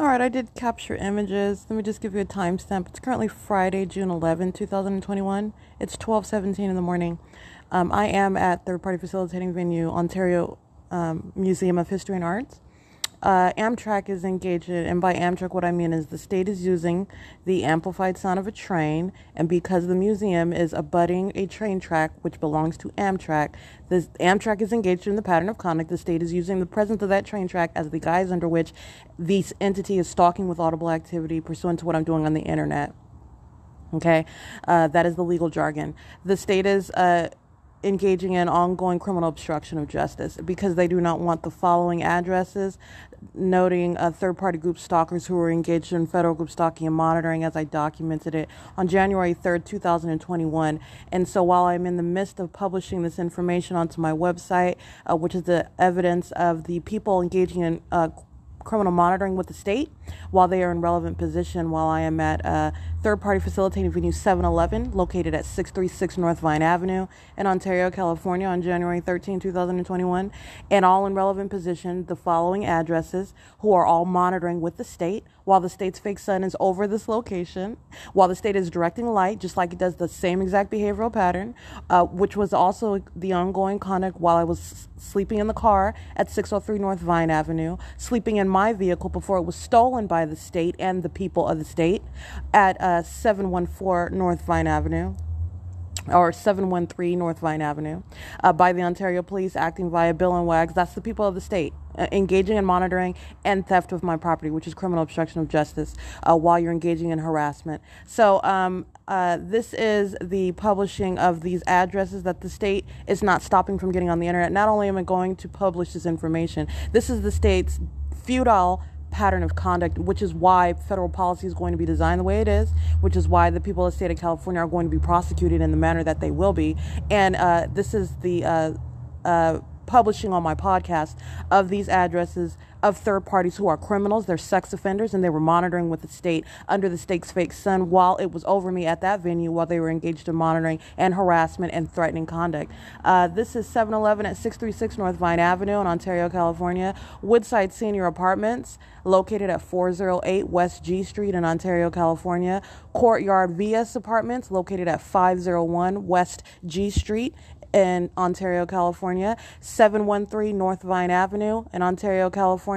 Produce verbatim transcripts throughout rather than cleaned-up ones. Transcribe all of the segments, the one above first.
Alright, I did capture images. Let me just give you a timestamp. It's currently Friday, June eleventh, two thousand twenty-one. It's twelve seventeen in the morning. Um, I am at third-party facilitating venue, Ontario um, Museum of History and Art. Uh, Amtrak is engaged in, and by Amtrak what I mean is the state is using the amplified sound of a train, and because the museum is abutting a train track which belongs to Amtrak, this Amtrak is engaged in the pattern of conduct. The state is using the presence of that train track as the guise under which this entity is stalking with audible activity pursuant to what I'm doing on the internet. Okay, uh, that is the legal jargon. The state is uh, engaging in ongoing criminal obstruction of justice because they do not want the following addresses, noting uh, third-party group stalkers who were engaged in federal group stalking and monitoring, as I documented it on January third, two thousand twenty-one. And so while I'm in the midst of publishing this information onto my website, uh, which is the evidence of the people engaging in uh, criminal monitoring with the state while they are in relevant position, while I am at uh, third-party facilitating venue seven eleven located at six thirty-six North Vine Avenue in Ontario, California on January thirteenth, two thousand twenty-one, and all in relevant position, the following addresses who are all monitoring with the state while the state's fake sun is over this location, while the state is directing light, just like it does the same exact behavioral pattern, uh, which was also the ongoing conduct while I was sleeping in the car at six oh three North Vine Avenue, sleeping in my my vehicle before it was stolen by the state and the people of the state at uh, seven fourteen North Vine Avenue, or seven thirteen North Vine Avenue, uh, by the Ontario Police acting via bill and wags. That's the people of the state uh, engaging in monitoring and theft of my property, which is criminal obstruction of justice, uh, while you're engaging in harassment. So um, uh, this is the publishing of these addresses that the state is not stopping from getting on the internet. Not only am I going to publish this information, this is the state's feudal pattern of conduct, which is why federal policy is going to be designed the way it is, which is why the people of the state of California are going to be prosecuted in the manner that they will be. And uh, this is the uh, uh, publishing on my podcast of these addresses of third parties who are criminals. They're sex offenders, and they were monitoring with the state under the state's fake sun while it was over me at that venue while they were engaged in monitoring and harassment and threatening conduct. Uh, this is seven eleven at six thirty-six North Vine Avenue in Ontario, California. Woodside Senior Apartments located at four oh eight West G Street in Ontario, California. Courtyard V S Apartments located at five oh one West G Street in Ontario, California. seven thirteen North Vine Avenue in Ontario, California.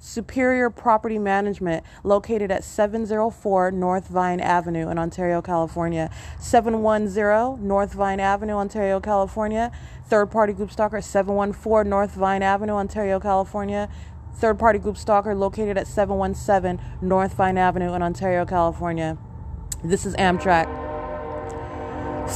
Superior Property Management located at seven oh four North Vine Avenue in Ontario, California. seven ten North Vine Avenue, Ontario, California. Third party group stalker, seven fourteen North Vine Avenue, Ontario, California. Third party group stalker located at seven seventeen North Vine Avenue in Ontario, California. This is Amtrak.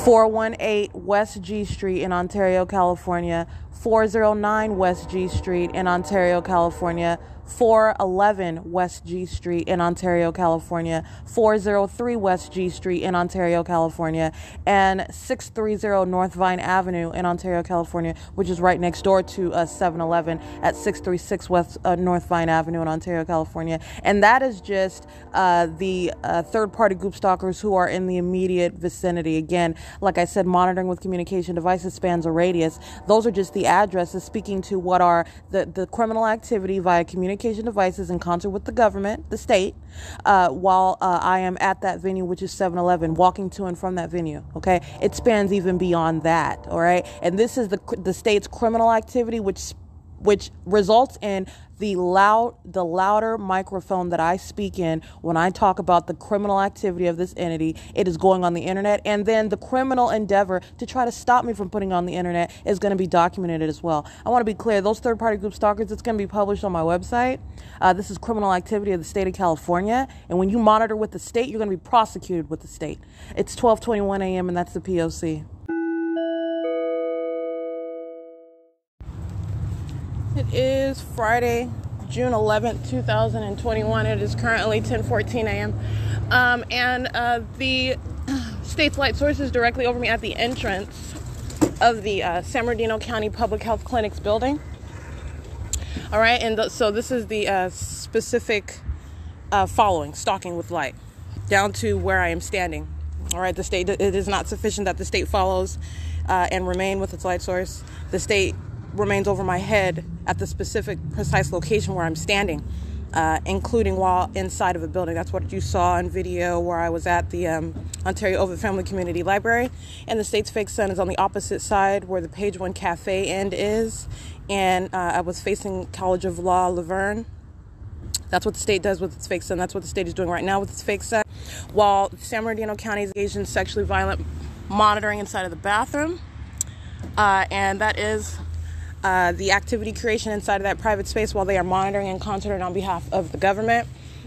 four one eight West G Street in Ontario, California. four oh nine West G Street in Ontario, California. four eleven West G Street in Ontario, California. four oh three West G Street in Ontario, California. And six thirty North Vine Avenue in Ontario, California, which is right next door to uh, seven eleven at six thirty-six West uh, North Vine Avenue in Ontario, California. And that is just uh, the uh, third-party group stalkers who are in the immediate vicinity. Again, like I said, monitoring with communication devices spans a radius. Those are just the addresses speaking to what are the, the criminal activity via communication devices in concert with the government, the state, uh, while uh, I am at that venue, which is seven eleven, walking to and from that venue. Okay, it spans even beyond that. All right, and this is the the state's criminal activity, which which results in the loud, the louder microphone that I speak in when I talk about the criminal activity of this entity. It is going on the internet, and then the criminal endeavor to try to stop me from putting on the internet is going to be documented as well. I want to be clear, those third-party group stalkers, it's going to be published on my website. Uh, this is criminal activity of the state of California, and when you monitor with the state, you're going to be prosecuted with the state. It's twelve twenty-one a.m., and that's the P O C. It is Friday, June eleventh, two thousand twenty-one. It is currently ten fourteen a.m. Um, and uh, the state's light source is directly over me at the entrance of the uh, San Bernardino County Public Health Clinics building. All right, and th- so this is the uh, specific uh, following, stalking with light, down to where I am standing. All right, the state, it is not sufficient that the state follows uh, and remain with its light source. The state remains over my head at the specific precise location where I'm standing. uh, including while inside of a building. That's what you saw in video where I was at the um, Ontario Ovitt Family Community Library. And the State's Fake Sun is on the opposite side where the Page One Cafe end is. And uh, I was facing College of Law, Laverne. That's what the state does with its fake sun. That's what the state is doing right now with its fake sun. While San Bernardino County is engaged in sexually violent monitoring inside of the bathroom. Uh, and that is uh, the activity creation inside of that private space while they are monitoring and concentrating on behalf of the government.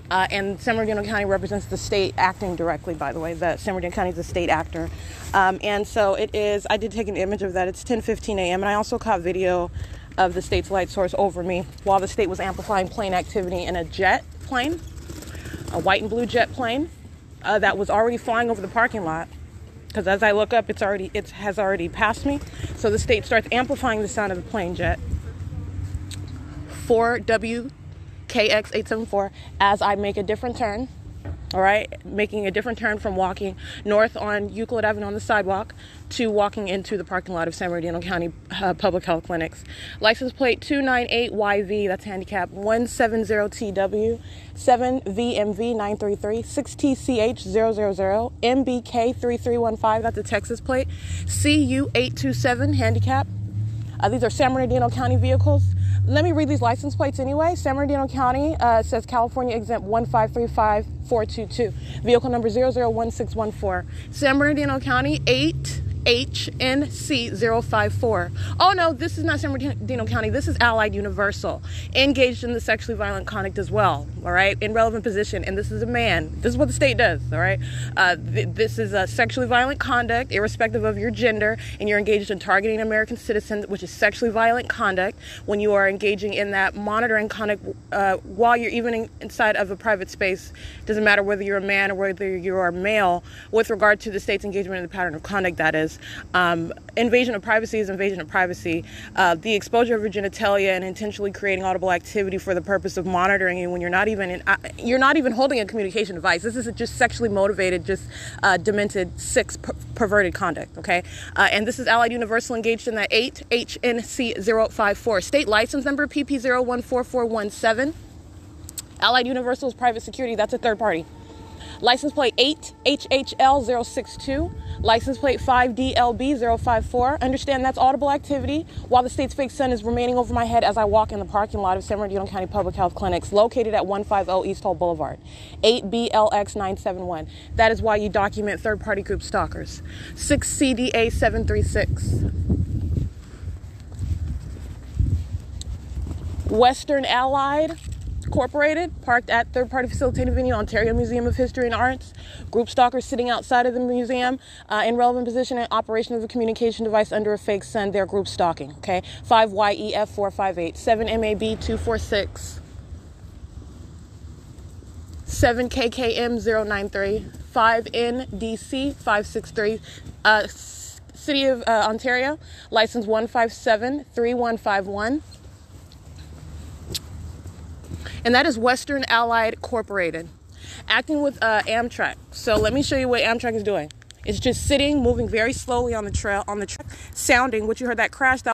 Uh, and San Bernardino County represents the state acting directly, by the way. The San Bernardino County is a state actor. Um, and so it is, I did take an image of that. It's ten fifteen a.m. And I also caught video of the state's light source over me while the state was amplifying plane activity in a jet plane, a white and blue jet plane uh, that was already flying over the parking lot. Because as I look up, it's already it has already passed me. So the state starts amplifying the sound of the plane jet. four W K X eight seven four as I make a different turn. All right, making a different turn from walking north on Euclid Avenue on the sidewalk to walking into the parking lot of San Bernardino County uh, Public Health Clinics. License plate two nine eight Y V, that's handicap, one seven zero T W, seven V M V nine three three, six T C H zero zero zero, M B K three three one five, that's a Texas plate, C U eight two seven, handicap. Uh, these are San Bernardino County vehicles. Let me read these license plates anyway. San Bernardino County uh, says California exempt one five three five four two two. Vehicle number zero zero one six one four. San Bernardino County eight H N C zero five four. Oh no, this is not San Bernardino County. This is Allied Universal. Engaged in the sexually violent conduct as well. All right, in relevant position. And this is a man. This is what the state does. All right, uh, th- this is a sexually violent conduct, irrespective of your gender, and you're engaged in targeting American citizens, which is sexually violent conduct. When you are engaging in that monitoring conduct uh, while you're even in- inside of a private space, doesn't matter whether you're a man or whether you are male. With regard to the state's engagement in the pattern of conduct, that is. Um, invasion of privacy is invasion of privacy. Uh, the exposure of your genitalia and intentionally creating audible activity for the purpose of monitoring you when you're not even in, uh, you're not even holding a communication device. This isn't just sexually motivated, just uh, demented, sick, per- perverted conduct. Okay, uh, and this is Allied Universal engaged in that eight H N C zero five four state license number P P zero one four four one seven. Allied Universal's private security. That's a third party. License plate eight H H L zero six two, license plate five D L B zero five four. Understand that's audible activity while the state's fake sun is remaining over my head as I walk in the parking lot of San Bernardino County Public Health Clinics located at one fifty East Holt Boulevard, eight B L X nine seven one. That is why you document third-party group stalkers. six C D A seven three six. Western Allied Incorporated, parked at third-party facilitated venue, Ontario Museum of History and Arts. Group stalkers sitting outside of the museum uh, in relevant position and operation of a communication device under a fake sun. They're group stalking, okay? five Y E F four five eight, seven M A B two four six, seven K K M zero nine three, five N D C five six three, uh, City of uh, Ontario, license one five seven three one five one. And that is Western Allied Corporated, acting with uh, Amtrak. So let me show you what Amtrak is doing. It's just sitting, moving very slowly on the trail, on the track, sounding. What you heard that crash. That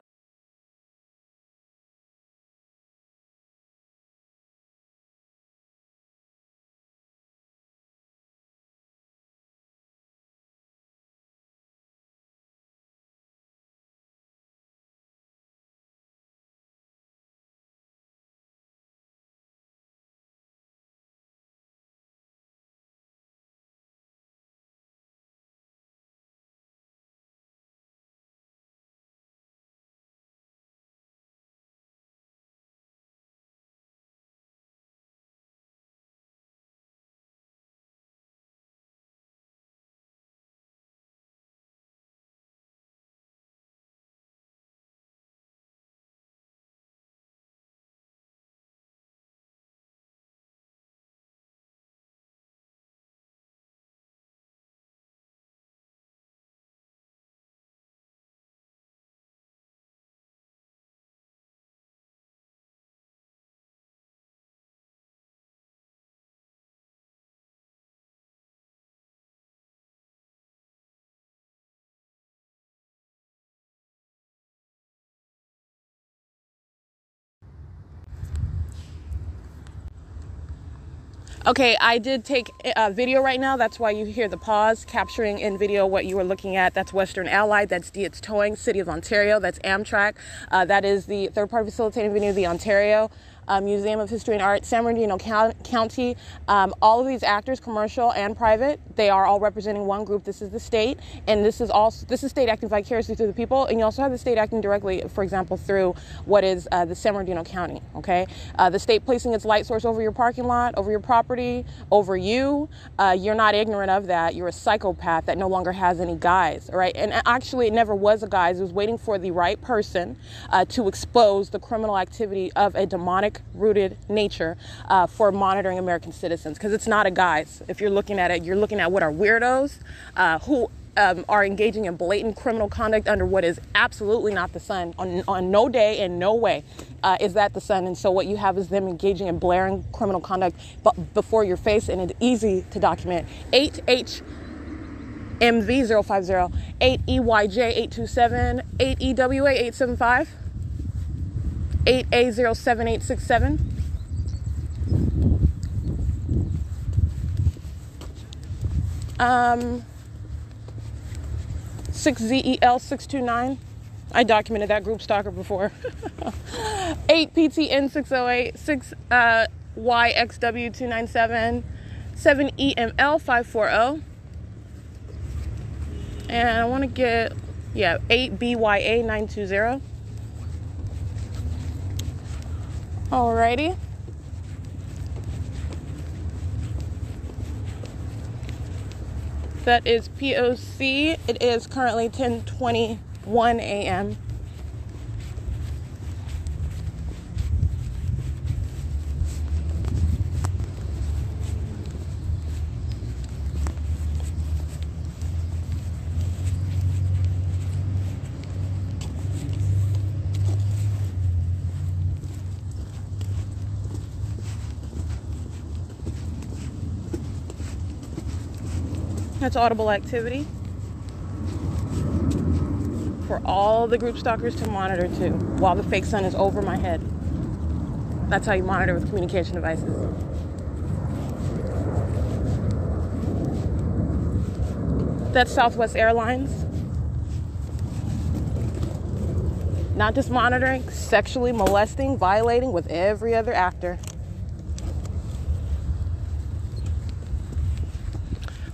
Okay, I did take a video right now. That's why you hear the pause, capturing in video what you were looking at. That's Western Allied. That's Dietz Towing, City of Ontario. That's Amtrak. Uh, that is the third-party facilitating venue of the Ontario uh, Museum of History and Art, San Bernardino County. Um, all of these actors, commercial and private, they are all representing one group. This is the state, and this is also this is state acting vicariously through the people, and you also have the state acting directly, for example, through what is uh, the San Bernardino County, okay? Uh, the state placing its light source over your parking lot, over your property, over you. Uh, you're not ignorant of that. You're a psychopath that no longer has any guise, all right? And actually, it never was a guise. It was waiting for the right person uh, to expose the criminal activity of a demonic-rooted nature uh, for monitoring American citizens, because it's not a guise. If you're looking at it, you're looking at what are weirdos, uh, who Um, are engaging in blatant criminal conduct under what is absolutely not the sun. On, on no day and no way uh, is that the sun. And so what you have is them engaging in blaring criminal conduct b- before your face, and it's easy to document. eight H M V zero five zero, eight E Y J eight two seven, eight E W A eight seven five, eight A zero seven eight six seven. Um... six Z E L six two nine. I documented that group stalker before. eight P T N six oh eight, six Y X W two ninety-seven, seven E M L five forty. And I want to get, yeah, eight B Y A nine two zero. Alrighty. That is P O C. It is currently ten twenty-one a.m. That's audible activity for all the group stalkers to monitor too, while the fake sun is over my head. That's how you monitor with communication devices. That's Southwest Airlines. Not just monitoring, sexually molesting, violating with every other actor.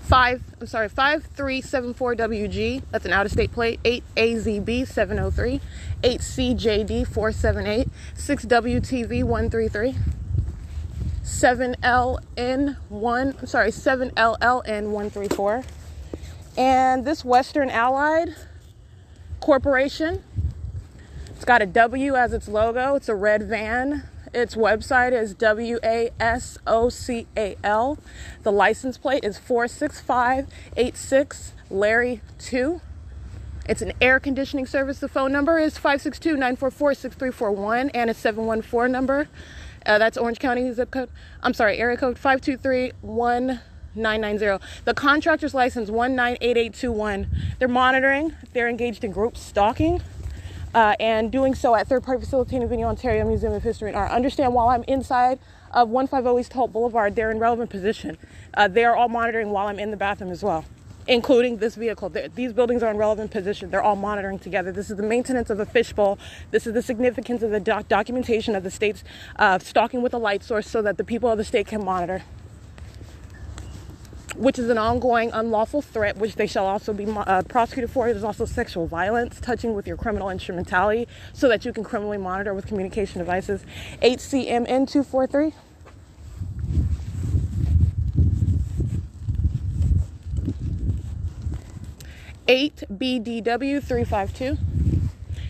Five, I'm sorry, five three seven four W G, that's an out-of-state plate, eight A Z B seven oh three, eight C J D four seven eight, six W T V one thirty-three, seven L N one, I'm sorry, seven L L N one thirty-four, and this Western Allied Corporation, it's got a W as its logo, it's a red van. Its website is W A S O C A L. The license plate is four six five eight six Larry two. It's an air conditioning service. The phone number is five six two nine four four six three four one and a seven one four number. Uh, that's Orange County zip code. I'm sorry, area code five two three one nine nine zero. The contractor's license one nine eight eight two one. They're monitoring. They're engaged in group stalking. Uh, and doing so at third-party facilitating venue, Ontario Museum of History and Art. Understand, while I'm inside of one fifty East Holt Boulevard, they're in relevant position. Uh, they are all monitoring while I'm in the bathroom as well, including this vehicle. They're, these buildings are in relevant position. They're all monitoring together. This is the maintenance of a fishbowl. This is the significance of the doc- documentation of the state's uh, stalking with a light source so that the people of the state can monitor, which is an ongoing unlawful threat, which they shall also be uh, prosecuted for. It is also sexual violence, touching with your criminal instrumentality, so that you can criminally monitor with communication devices. H C M N two forty-three. eight B D W three fifty-two.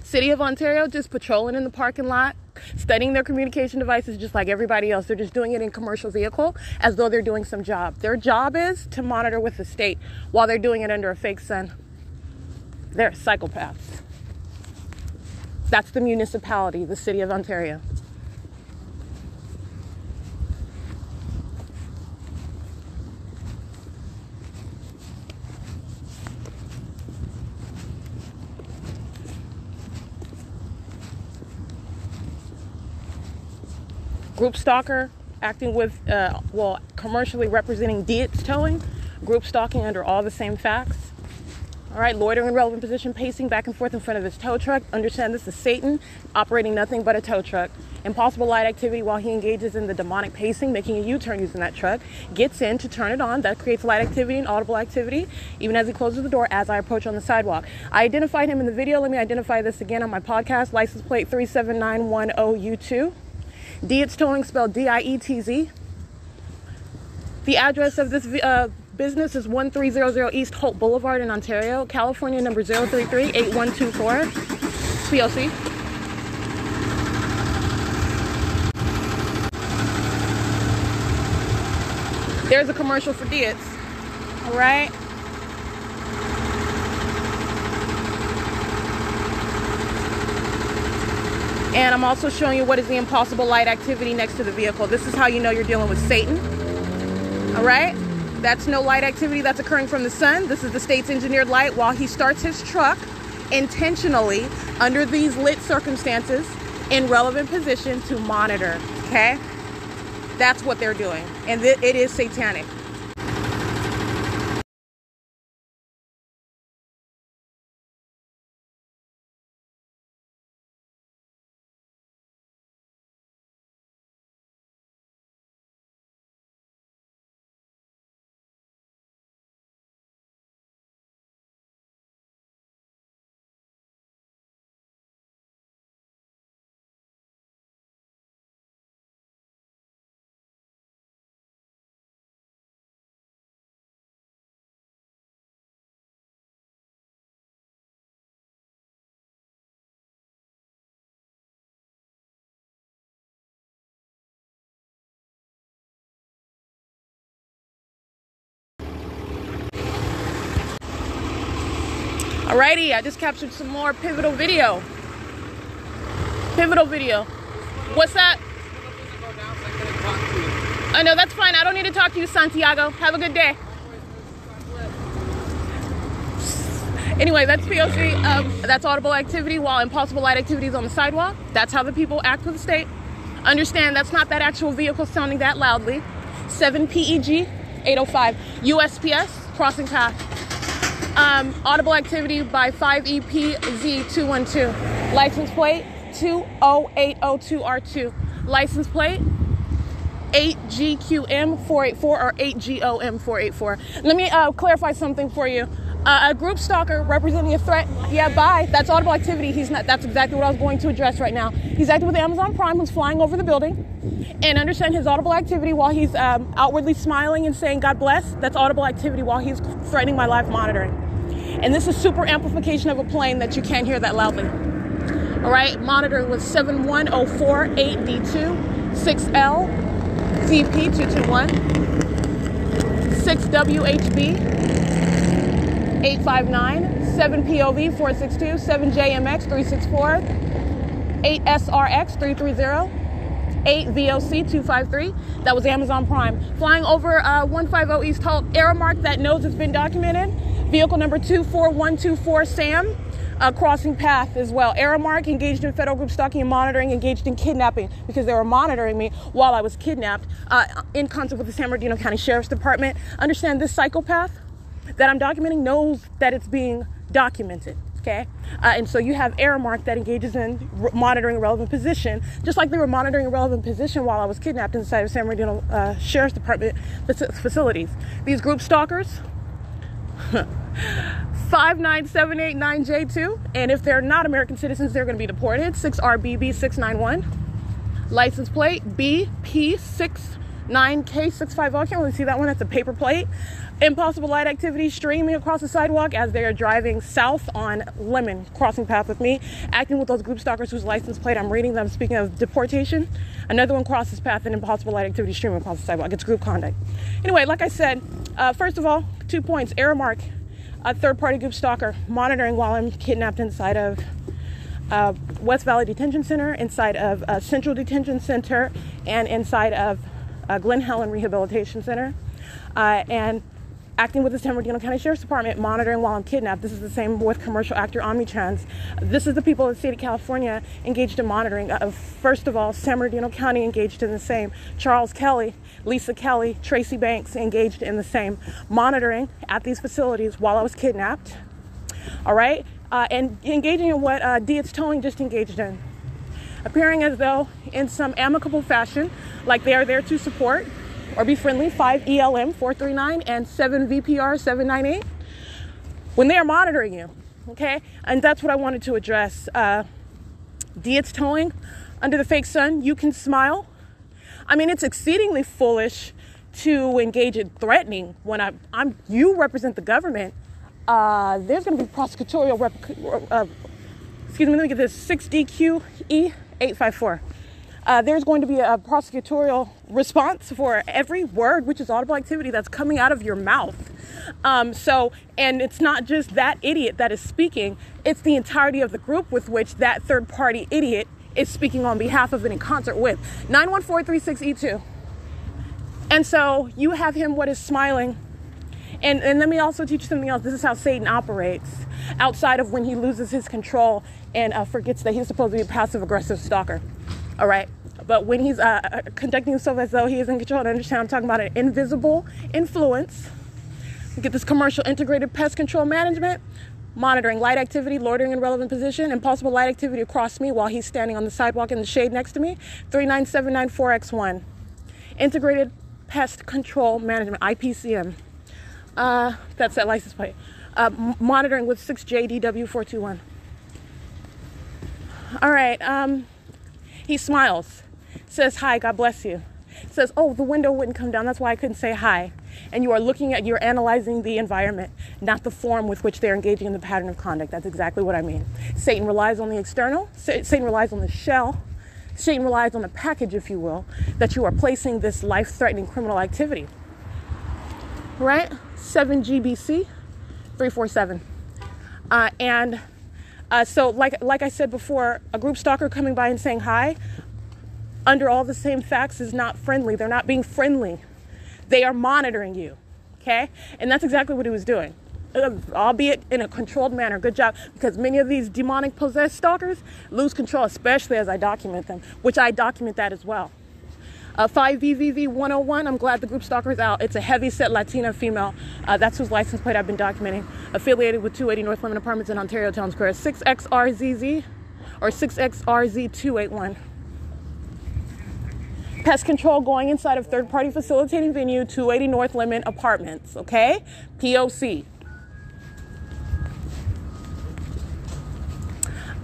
City of Ontario, just patrolling in the parking lot, studying their communication devices just like everybody else. They're just doing it in commercial vehicle as though they're doing some job. Their job is to monitor with the state while they're doing it under a fake sun. They're psychopaths. That's the municipality, the City of Ontario. Group stalker, acting with, uh, well, commercially representing Dietz Towing, group stalking under all the same facts. All right, loitering in relevant position, pacing back and forth in front of this tow truck. Understand this is Satan operating nothing but a tow truck. Impossible light activity while he engages in the demonic pacing, making a U-turn using that truck. Gets in to turn it on. That creates light activity and audible activity, even as he closes the door as I approach on the sidewalk. I identified him in the video. Let me identify this again on my podcast. License plate three seven nine one zero U two. Dietz Towing, spelled D I E T Z. The address of this uh, business is thirteen hundred East Holt Boulevard in Ontario, California, number zero three three eight one two four, P O C. There's a commercial for Dietz, all right? And I'm also showing you what is the impossible light activity next to the vehicle. This is how you know you're dealing with Satan, all right? That's no light activity that's occurring from the sun. This is the state's engineered light while he starts his truck intentionally under these lit circumstances in relevant position to monitor, okay? That's what they're doing, and th- it is satanic. Alrighty, I just captured some more pivotal video. Pivotal video. What's that? I know, that's fine. I don't need to talk to you, Santiago. Have a good day. Anyway, that's P O C. Um, that's audible activity while impossible light activity is on the sidewalk. That's how the people act with the state. Understand, that's not that actual vehicle sounding that loudly. seven P E G eight oh five. U S P S, crossing path. Um, audible activity by five E P Z two one two. License plate two oh eight oh two R two. License plate eight G Q M four eight four or eight G O M four eight four. Let me uh, clarify something for you. Uh, a group stalker representing a threat. Yeah, bye. That's audible activity. He's not. That's exactly what I was going to address right now. He's acting with Amazon Prime, who's flying over the building. And understand his audible activity while he's um, outwardly smiling and saying, God bless. That's audible activity while he's threatening my live monitoring. And this is super amplification of a plane that you can't hear that loudly. All right. Monitor was seven one oh four eight D two six L Z P two two one six W H B eight five nine seven P O V four six two seven J M X three six four eight S R X three three zero eight V L C two five three. That was Amazon Prime. Flying over uh, one fifty East Holt, Aramark, that nose has been documented. Vehicle number two four one two four SAM, uh, crossing path as well. Aramark engaged in federal group stalking and monitoring, engaged in kidnapping because they were monitoring me while I was kidnapped uh, in concert with the San Bernardino County Sheriff's Department. Understand this psychopath that I'm documenting knows that it's being documented. Okay, uh, and so you have Aramark that engages in re- monitoring a relevant position, just like they were monitoring a relevant position while I was kidnapped inside of San Bernardino uh, Sheriff's Department facilities. These group stalkers, five nine seven eight nine J two, and if they're not American citizens, they're going to be deported. six R B B six nine one, license plate B P six nine K six five zero. I can't really see that one. That's a paper plate. Impossible light activity streaming across the sidewalk as they are driving south on Lemon, crossing path with me, acting with those group stalkers whose license plate I'm reading them. Speaking of deportation, another one crosses path and impossible light activity streaming across the sidewalk. It's group conduct. Anyway, like I said, uh, first of all, two points. Aramark, a third-party group stalker, monitoring while I'm kidnapped inside of uh, West Valley Detention Center, inside of uh, Central Detention Center, and inside of uh, Glen Helen Rehabilitation Center, uh, and acting with the San Bernardino County Sheriff's Department, monitoring while I'm kidnapped. This is the same with commercial actor Omnitrans. This is the people of the state of California engaged in monitoring. Uh, first of all, San Bernardino County engaged in the same. Charles Kelly, Lisa Kelly, Tracy Banks engaged in the same monitoring at these facilities while I was kidnapped. All right. Uh, and engaging in what uh, Dietz Towing just engaged in. Appearing as though in some amicable fashion, like they are there to support or be friendly, five E L M four three nine and seven V P R seven nine eight, when they are monitoring you, okay? And that's what I wanted to address. Uh, Dietz Towing, under the fake sun, you can smile. I mean, it's exceedingly foolish to engage in threatening when I, I'm, you represent the government. Uh, there's going to be prosecutorial, rep, uh, excuse me, let me get this, six D Q E eight five four. Uh, there's going to be a prosecutorial response for every word, which is audible activity, that's coming out of your mouth. Um, so, and it's not just that idiot that is speaking, it's the entirety of the group with which that third party idiot is speaking on behalf of and in concert with. nine one four three six E two. And so you have him, what is smiling. And, and let me also teach you something else. This is how Satan operates outside of when he loses his control and uh, forgets that he's supposed to be a passive-aggressive stalker. All right. But when he's uh, conducting himself as though he is in control, and understand I'm talking about an invisible influence. We get this commercial integrated pest control management, monitoring light activity, loitering in relevant position, and possible light activity across me while he's standing on the sidewalk in the shade next to me, three nine seven nine four X one. Integrated Pest Control Management, I P C M. Uh, that's that license plate. Uh, m- monitoring with six J D W four two one. All right. Um, he smiles, says, hi, God bless you. Says, oh, the window wouldn't come down. That's why I couldn't say hi. And you are looking at, you're analyzing the environment, not the form with which they're engaging in the pattern of conduct. That's exactly what I mean. Satan relies on the external. Sa- Satan relies on the shell. Satan relies on the package, if you will, that you are placing this life-threatening criminal activity. Right? seven G B C three four seven. Uh, and uh, so, like like I said before, a group stalker coming by and saying hi, under all the same facts, is not friendly. They're not being friendly. They are monitoring you, okay? And that's exactly what he was doing, uh, albeit in a controlled manner. Good job, because many of these demonic possessed stalkers lose control, especially as I document them, which I document that as well. Uh, five V V V one oh one, I'm glad the group stalker is out. It's a heavy-set Latina female. Uh, that's whose license plate I've been documenting. Affiliated with two eighty North Lemon Apartments in Ontario Town Square. six X R Z Z or six X R Z two eight one. Pest control going inside of third-party facilitating venue, two eighty North Lemon Apartments, okay? P O C.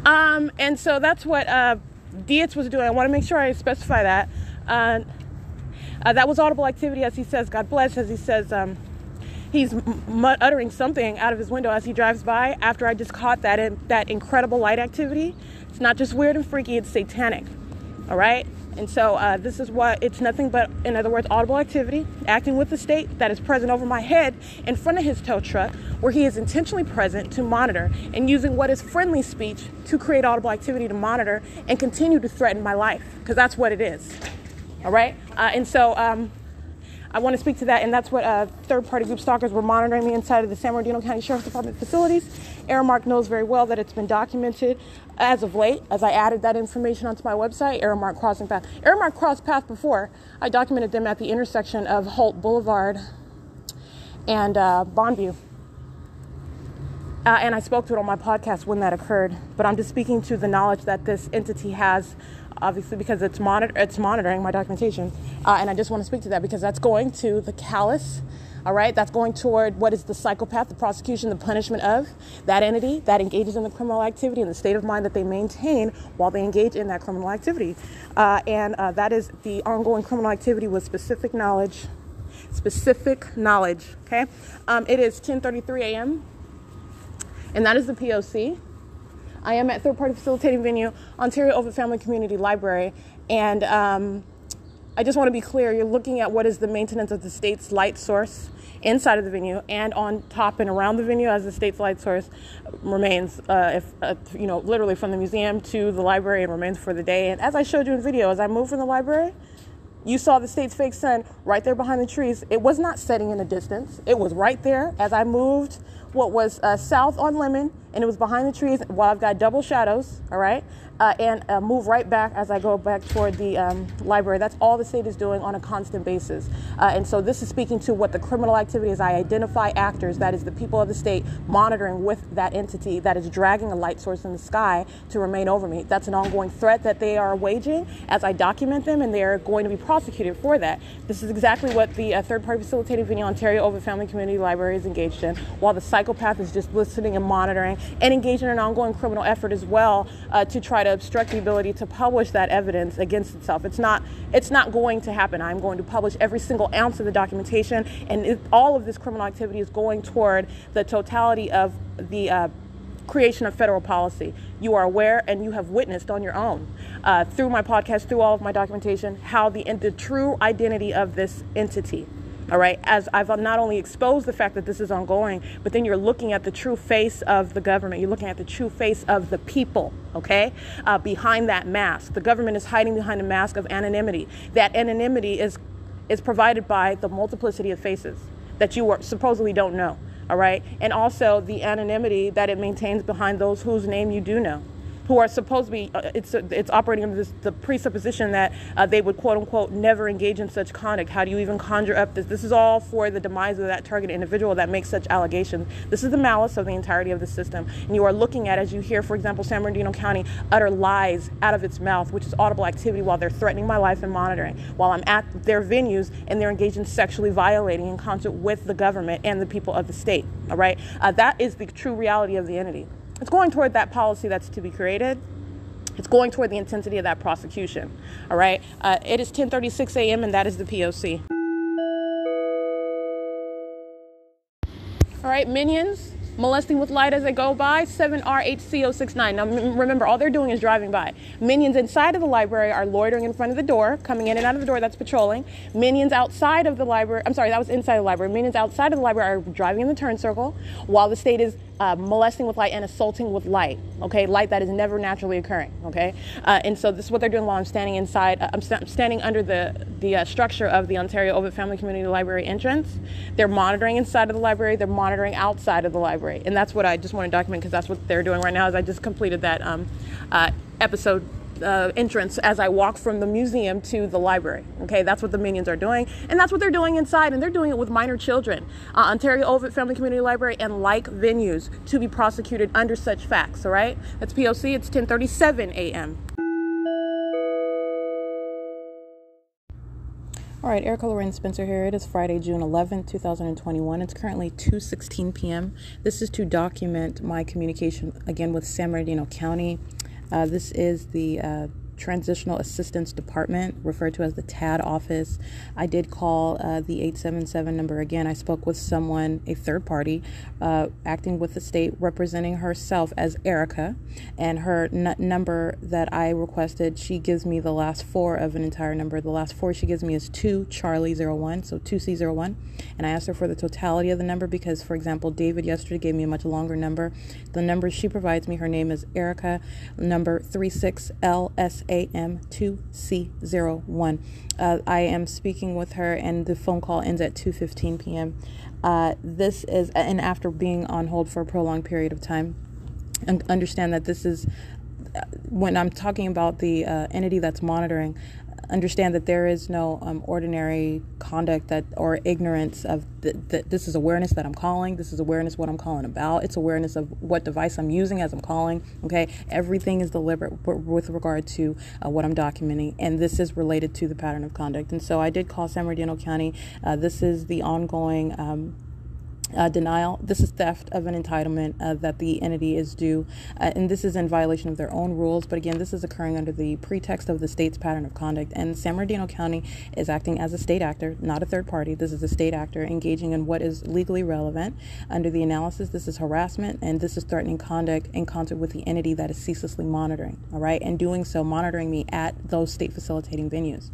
Um, and so that's what uh, Dietz was doing. I want to make sure I specify that. Uh, uh, that was audible activity, as he says, God bless, as he says, um, he's m- uttering something out of his window as he drives by after I just caught that in, that incredible light activity. It's not just weird and freaky, it's satanic, all right? And so uh, this is what, it's nothing but, in other words, audible activity, acting with the state that is present over my head in front of his tow truck, where he is intentionally present to monitor and using what is friendly speech to create audible activity to monitor and continue to threaten my life, because that's what it is. All right. Uh, and so um, I want to speak to that. And that's what uh, third party group stalkers were monitoring me inside of the San Bernardino County Sheriff's Department facilities. Aramark knows very well that it's been documented as of late, as I added that information onto my website, Aramark Crossing Path. Aramark Crossed Path before. I documented them at the intersection of Holt Boulevard and uh, Bonneview. Uh, and I spoke to it on my podcast when that occurred. But I'm just speaking to the knowledge that this entity has, obviously, because it's monitor it's monitoring my documentation, uh, and I just want to speak to that because that's going to the callous, all right? That's going toward what is the psychopath, the prosecution, the punishment of that entity that engages in the criminal activity and the state of mind that they maintain while they engage in that criminal activity, uh, and uh, that is the ongoing criminal activity with specific knowledge, specific knowledge. Okay, um, it is ten thirty-three a.m. and that is the P O C. I am at third-party facilitating venue, Ontario Ovitt Family Community Library, and um, I just want to be clear, you're looking at what is the maintenance of the state's light source inside of the venue and on top and around the venue as the state's light source remains, uh, if uh, you know, literally from the museum to the library and remains for the day. And as I showed you in video, as I moved from the library, You saw the state's fake sun right there behind the trees. It was not setting in the distance. It was right there as I moved what was uh, south on Lemon, and it was behind the trees. Well, I've got double shadows, all right, uh, and uh, move right back as I go back toward the um, library. That's all the state is doing on a constant basis. Uh, and so this is speaking to what the criminal activity is. I identify actors, that is the people of the state, monitoring with that entity that is dragging a light source in the sky to remain over me. That's an ongoing threat that they are waging as I document them, and they are going to be prosecuted for that. This is exactly what the uh, third-party facilitative in the Ontario Ovitt Family Community Library is engaged in, while the psychopath is just listening and monitoring and engaged in an ongoing criminal effort as well uh, to try to obstruct the ability to publish that evidence against itself. It's not, it's not going to happen. I'm going to publish every single ounce of the documentation, and it, all of this criminal activity is going toward the totality of the uh, creation of federal policy. You are aware, and you have witnessed on your own uh, through my podcast, through all of my documentation, how the, the true identity of this entity. All right, as I've not only exposed the fact that this is ongoing, but then you're looking at the true face of the government. You're looking at the true face of the people, okay, uh, behind that mask. The government is hiding behind a mask of anonymity. That anonymity is, is provided by the multiplicity of faces that you are, supposedly don't know, all right, and also the anonymity that it maintains behind those whose name you do know, who are supposed to be, uh, it's uh, it's operating under this, the presupposition that uh, they would, quote unquote, never engage in such conduct. How do you even conjure up this? This is all for the demise of that target individual that makes such allegations. This is the malice of the entirety of the system. And you are looking at, as you hear, for example, San Bernardino County utter lies out of its mouth, which is audible activity while they're threatening my life and monitoring, while I'm at their venues and they're engaged in sexually violating in concert with the government and the people of the state, all right? Uh, that is the true reality of the entity. It's going toward that policy that's to be created. It's going toward the intensity of that prosecution. All right. Uh, it is ten thirty-six a.m. and that is the P O C. All right. Minions molesting with light as they go by. seven R H C zero six nine. Now, m- remember, all they're doing is driving by. Minions inside of the library are loitering in front of the door, coming in and out of the door. That's patrolling. Minions outside of the library. I'm sorry, that was inside the library. Minions outside of the library are driving in the turn circle while the state is Uh, molesting with light and assaulting with light, okay? Light that is never naturally occurring, okay? Uh, and so this is what they're doing while I'm standing inside. Uh, I'm, st- I'm standing under the, the uh, structure of the Ontario Ovitt Family Community Library entrance. They're monitoring inside of the library. They're monitoring outside of the library. And that's what I just want to document, because that's what they're doing right now, is I just completed that um, uh, episode Uh, entrance as I walk from the museum to the library. Okay, that's what the minions are doing, and that's what they're doing inside, and they're doing it with minor children. Uh, Ontario Ovitt Family Community Library and like venues to be prosecuted under such facts. All right, that's P O C. It's ten thirty-seven a.m. All right, Erica Lorraine Spencer here. It is Friday, June eleventh, twenty twenty-one. It's currently two sixteen p.m. This is to document my communication again with San Bernardino County. Uh, this is the uh, Transitional Assistance Department, referred to as the T A D office. I did call uh, the eight seven seven number again. I spoke with someone, a third party, uh, acting with the state, representing herself as Erica, and her n- number that I requested, she gives me the last four of an entire number. The last four she gives me is two Charlie zero one, so two C zero one, and I asked her for the totality of the number because, for example, David yesterday gave me a much longer number. The number she provides me, her name is Erica, number three six L S A M two C zero one. Uh, I am speaking with her, and the phone call ends at two fifteen p.m. Uh, this is, and after being on hold for a prolonged period of time, and understand that this is, when I'm talking about the uh, entity that's monitoring, understand that there is no um, ordinary conduct that or ignorance of th- th- this is awareness that I'm calling. This is awareness what I'm calling about. It's awareness of what device I'm using as I'm calling. Okay, everything is deliberate w- with regard to uh, what I'm documenting, and this is related to the pattern of conduct. And so I did call San Bernardino County. Uh, this is the ongoing Um, Uh, denial. This is theft of an entitlement uh, that the entity is due, uh, and this is in violation of their own rules. But again, this is occurring under the pretext of the state's pattern of conduct, and San Bernardino County is acting as a state actor, not a third party. This is a state actor engaging in what is legally relevant under the analysis. This is harassment, and this is threatening conduct in concert with the entity that is ceaselessly monitoring, all right, and doing so, monitoring me at those state facilitating venues,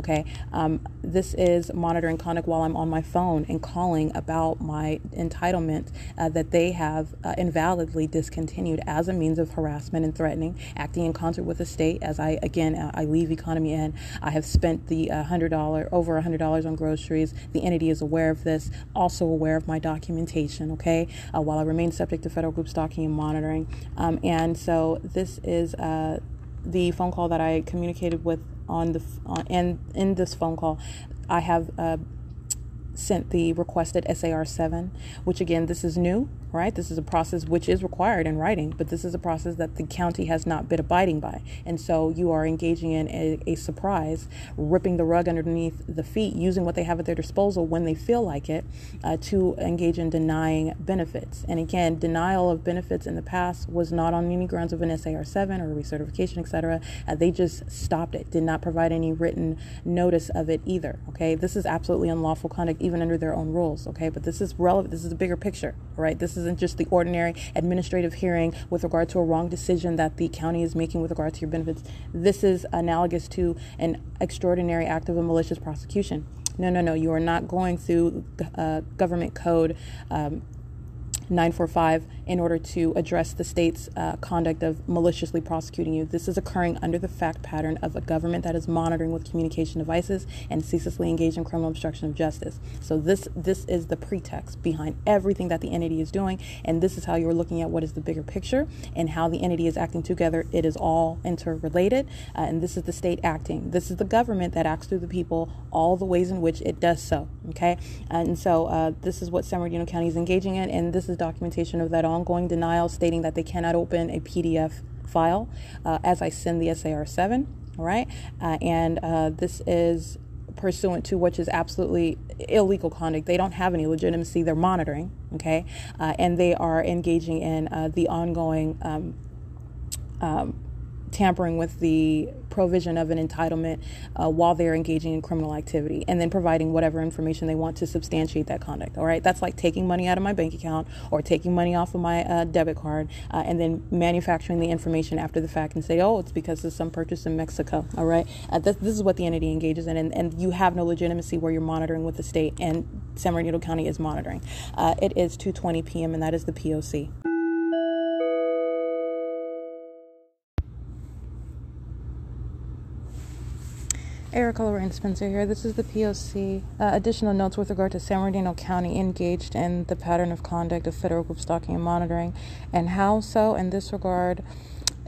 okay. Um, this is monitoring conduct while I'm on my phone and calling about my right entitlement uh, that they have uh, invalidly discontinued as a means of harassment and threatening, acting in concert with the state. As I, again, uh, I leave economy in, I have spent the uh, one hundred dollars, over one hundred dollars on groceries. The entity is aware of this, also aware of my documentation, okay, uh, while I remain subject to federal group stalking and monitoring. Um, and so this is uh, the phone call that I communicated with on the, on, and in this phone call, I have uh, sent the requested S A R seven, which again, this is new, right? This is a process which is required in writing, but this is a process that the county has not been abiding by. And so you are engaging in a, a surprise, ripping the rug underneath the feet, using what they have at their disposal when they feel like it, uh, to engage in denying benefits. And again, denial of benefits in the past was not on any grounds of an S A R seven or recertification, et cetera. Uh, they just stopped it, did not provide any written notice of it either, okay? This is absolutely unlawful conduct, even under their own rules, okay? But this is relevant. This is a bigger picture, right? This is isn't just the ordinary administrative hearing with regard to a wrong decision that the county is making with regard to your benefits. This is analogous to an extraordinary act of a malicious prosecution. No, no, no. You are not going through uh, government code um, nine four five in order to address the state's uh, conduct of maliciously prosecuting you. This is occurring under the fact pattern of a government that is monitoring with communication devices and ceaselessly engaged in criminal obstruction of justice. So this this is the pretext behind everything that the entity is doing, and this is how you're looking at what is the bigger picture and how the entity is acting together. It is all interrelated, uh, and this is the state acting. This is the government that acts through the people, all the ways in which it does so, okay? And so uh, this is what San Bernardino County is engaging in, and this is documentation of that ongoing denial, stating that they cannot open a P D F file uh, as I send the S A R seven, all right? Uh, and uh, this is pursuant to which is absolutely illegal conduct. They don't have any legitimacy. They're monitoring, okay? Uh, and they are engaging in uh, the ongoing um, um, tampering with the provision of an entitlement uh, while they're engaging in criminal activity, and then providing whatever information they want to substantiate that conduct. All right, that's like taking money out of my bank account or taking money off of my uh, debit card uh, and then manufacturing the information after the fact and say, oh, it's because of some purchase in Mexico. All right, uh, this, this is what the entity engages in, and, and you have no legitimacy where you're monitoring with the state, and San Bernardino County is monitoring. Uh, it is two twenty p.m. and that is the P O C. Erica Lorraine Spencer here. This is the P O C. Uh, additional notes with regard to San Bernardino County engaged in the pattern of conduct of federal group stalking and monitoring, and how so in this regard,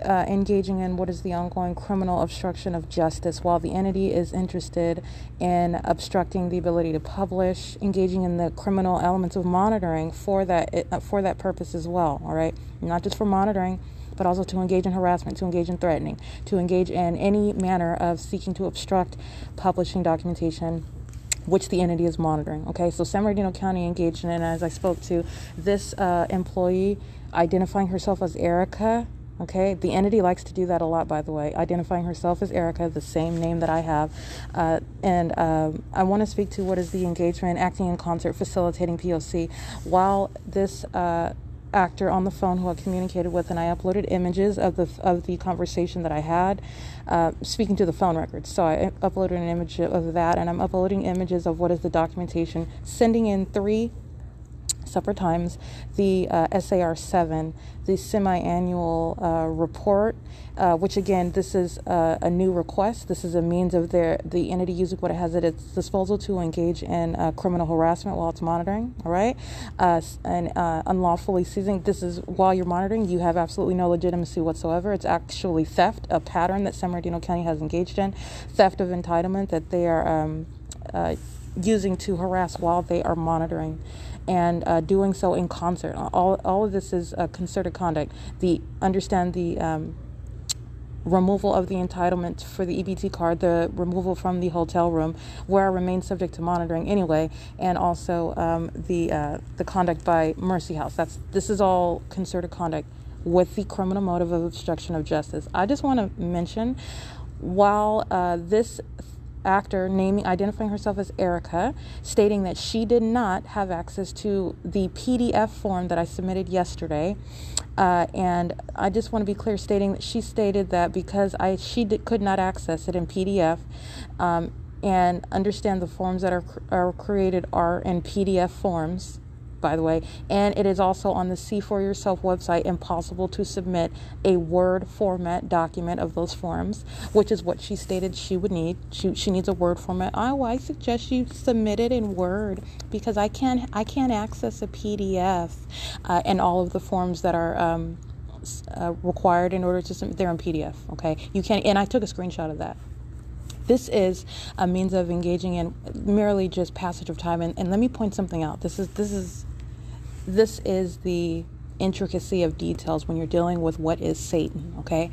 uh, engaging in what is the ongoing criminal obstruction of justice while the entity is interested in obstructing the ability to publish, engaging in the criminal elements of monitoring for that uh, for that purpose as well, all right? Not just for monitoring, but also to engage in harassment, to engage in threatening, to engage in any manner of seeking to obstruct publishing documentation, which the entity is monitoring. Okay, so San Bernardino County engaged in, and as I spoke to this uh, employee identifying herself as Erica, okay, the entity likes to do that a lot, by the way, identifying herself as Erica, the same name that I have. Uh, and um, I want to speak to what is the engagement, acting in concert, facilitating P O C. While this uh, actor on the phone who I communicated with, and I uploaded images of the of the conversation that I had, uh, speaking to the phone records. So I uploaded an image of that, and I'm uploading images of what is the documentation, sending in three separate times the uh, S A R seven, the semi-annual uh, report, uh, which again, this is uh, a new request. This is a means of their the entity using what it has at its disposal to engage in uh, criminal harassment while it's monitoring, all right? Uh, and uh, unlawfully seizing. This is while you're monitoring. You have absolutely no legitimacy whatsoever. It's actually theft, a pattern that San Bernardino County has engaged in, theft of entitlement that they are um, uh, using to harass while they are monitoring, and uh, doing so in concert. All all of this is uh, concerted conduct. The understand the um, removal of the entitlement for the E B T card, the removal from the hotel room, where I remain subject to monitoring anyway, and also um, the uh, the conduct by Mercy House. That's this is all concerted conduct with the criminal motive of obstruction of justice. I just want to mention, while uh, this actor naming identifying herself as Erica, stating that she did not have access to the P D F form that I submitted yesterday, uh, and I just want to be clear, stating that she stated that because I she did, could not access it in P D F, um, and understand the forms that are are created are in P D F forms, by the way, and it is also on the See for Yourself website and possible to submit a Word format document of those forms, which is what she stated she would need. She she needs a Word format. Oh, I suggest you submit it in Word, because I can't I can't access a P D F uh, and all of the forms that are um, uh, required in order to submit. They're in P D F. Okay, you can't. And I took a screenshot of that. This is a means of engaging in merely just passage of time. And, and let me point something out. This is this is this is the intricacy of details when you're dealing with what is Satan. Okay.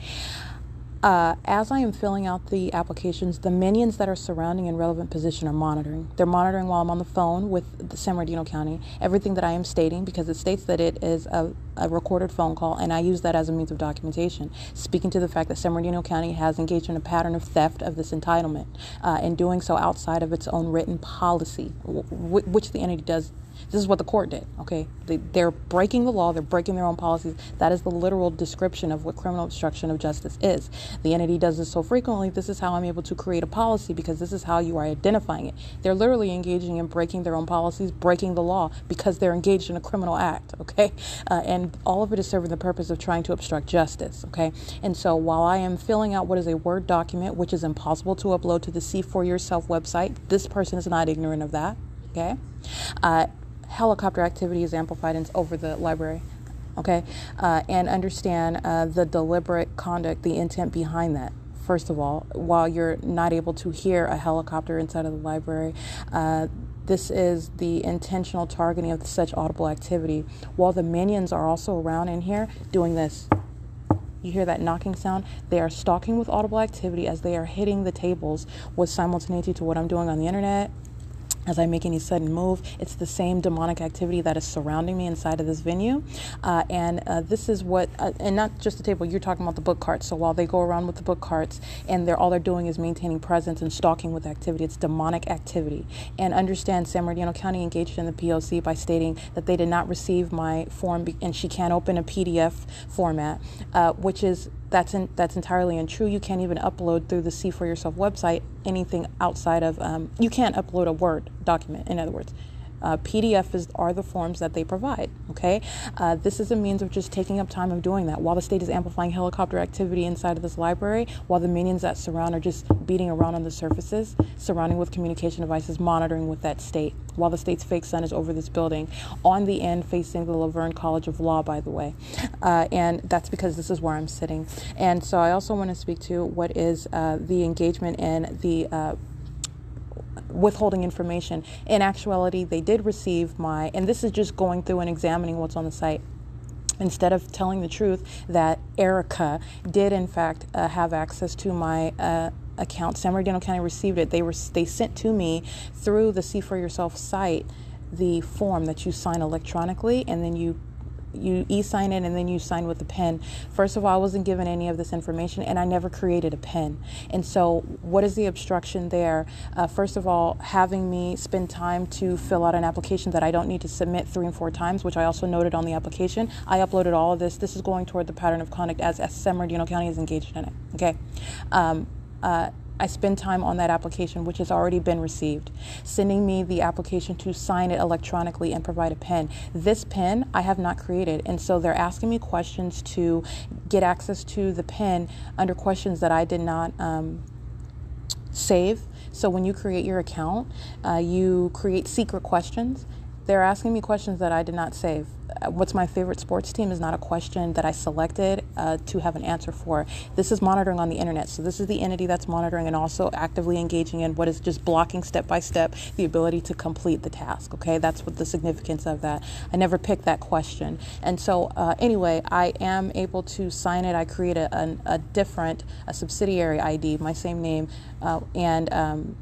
Uh, as I am filling out the applications, the minions that are surrounding in relevant position are monitoring. They're monitoring while I'm on the phone with the San Bernardino County, everything that I am stating, because it states that it is a, a recorded phone call, and I use that as a means of documentation, speaking to the fact that San Bernardino County has engaged in a pattern of theft of this entitlement, uh, and doing so outside of its own written policy, w- w- which the entity does. This is what the court did, okay? They, they're breaking the law. They're breaking their own policies. That is the literal description of what criminal obstruction of justice is. The entity does this so frequently. This is how I'm able to create a policy, because this is how you are identifying it. They're literally engaging in breaking their own policies, breaking the law, because they're engaged in a criminal act, okay? Uh, and all of it is serving the purpose of trying to obstruct justice, okay? And so while I am filling out what is a Word document, which is impossible to upload to the See for Yourself website, this person is not ignorant of that, okay? Uh, helicopter activity is amplified in, over the library, okay? Uh, and understand uh, the deliberate conduct, the intent behind that. First of all, while you're not able to hear a helicopter inside of the library, uh, this is the intentional targeting of such audible activity. While the minions are also around in here doing this, you hear that knocking sound? They are stalking with audible activity as they are hitting the tables with simultaneity to what I'm doing on the internet. As I make any sudden move, it's the same demonic activity that is surrounding me inside of this venue. Uh, and uh, this is what, uh, and not just the table, you're talking about the book carts. So while they go around with the book carts and they're all they're doing is maintaining presence and stalking with activity, it's demonic activity. And understand San Bernardino County engaged in the P O C by stating that they did not receive my form be- and she can't open a P D F format, uh, which is, That's in, that's entirely untrue. You can't even upload through the See for Yourself website anything outside of, um, you can't upload a Word document, in other words. Uh, P D F is, are the forms that they provide, okay? Uh, this is a means of just taking up time of doing that. While the state is amplifying helicopter activity inside of this library, while the minions that surround are just beating around on the surfaces, surrounding with communication devices, monitoring with that state, while the state's fake sun is over this building, on the end facing the Laverne College of Law, by the way. Uh, and that's because this is where I'm sitting. And so I also want to speak to what is uh, the engagement and the uh, withholding information. In actuality, they did receive my, and this is just going through and examining what's on the site, instead of telling the truth that Erica did in fact uh, have access to my uh, account. San Bernardino County received it. They were they sent to me through the See for Yourself site the form that you sign electronically, and then you you e-sign it, and then you sign with a pen. First of all, I wasn't given any of this information, and I never created a pen. And so what is the obstruction there? Uh, first of all, having me spend time to fill out an application that I don't need to submit three and four times, which I also noted on the application. I uploaded all of this. This is going toward the pattern of conduct as, as San Bernardino County is engaged in it, okay? Um, uh, I spend time on that application, which has already been received, sending me the application to sign it electronically and provide a pen. This pen I have not created, and so they're asking me questions to get access to the pen under questions that I did not um, save. So when you create your account, uh, you create secret questions. They're asking me questions that I did not save. What's my favorite sports team is not a question that I selected uh, to have an answer for. This is monitoring on the internet. So this is the entity that's monitoring and also actively engaging in what is just blocking step by step the ability to complete the task. Okay, that's what the significance of that. I never picked that question. And so uh, anyway, I am able to sign it. I create a, a, a different, a subsidiary I D, my same name, uh, and um,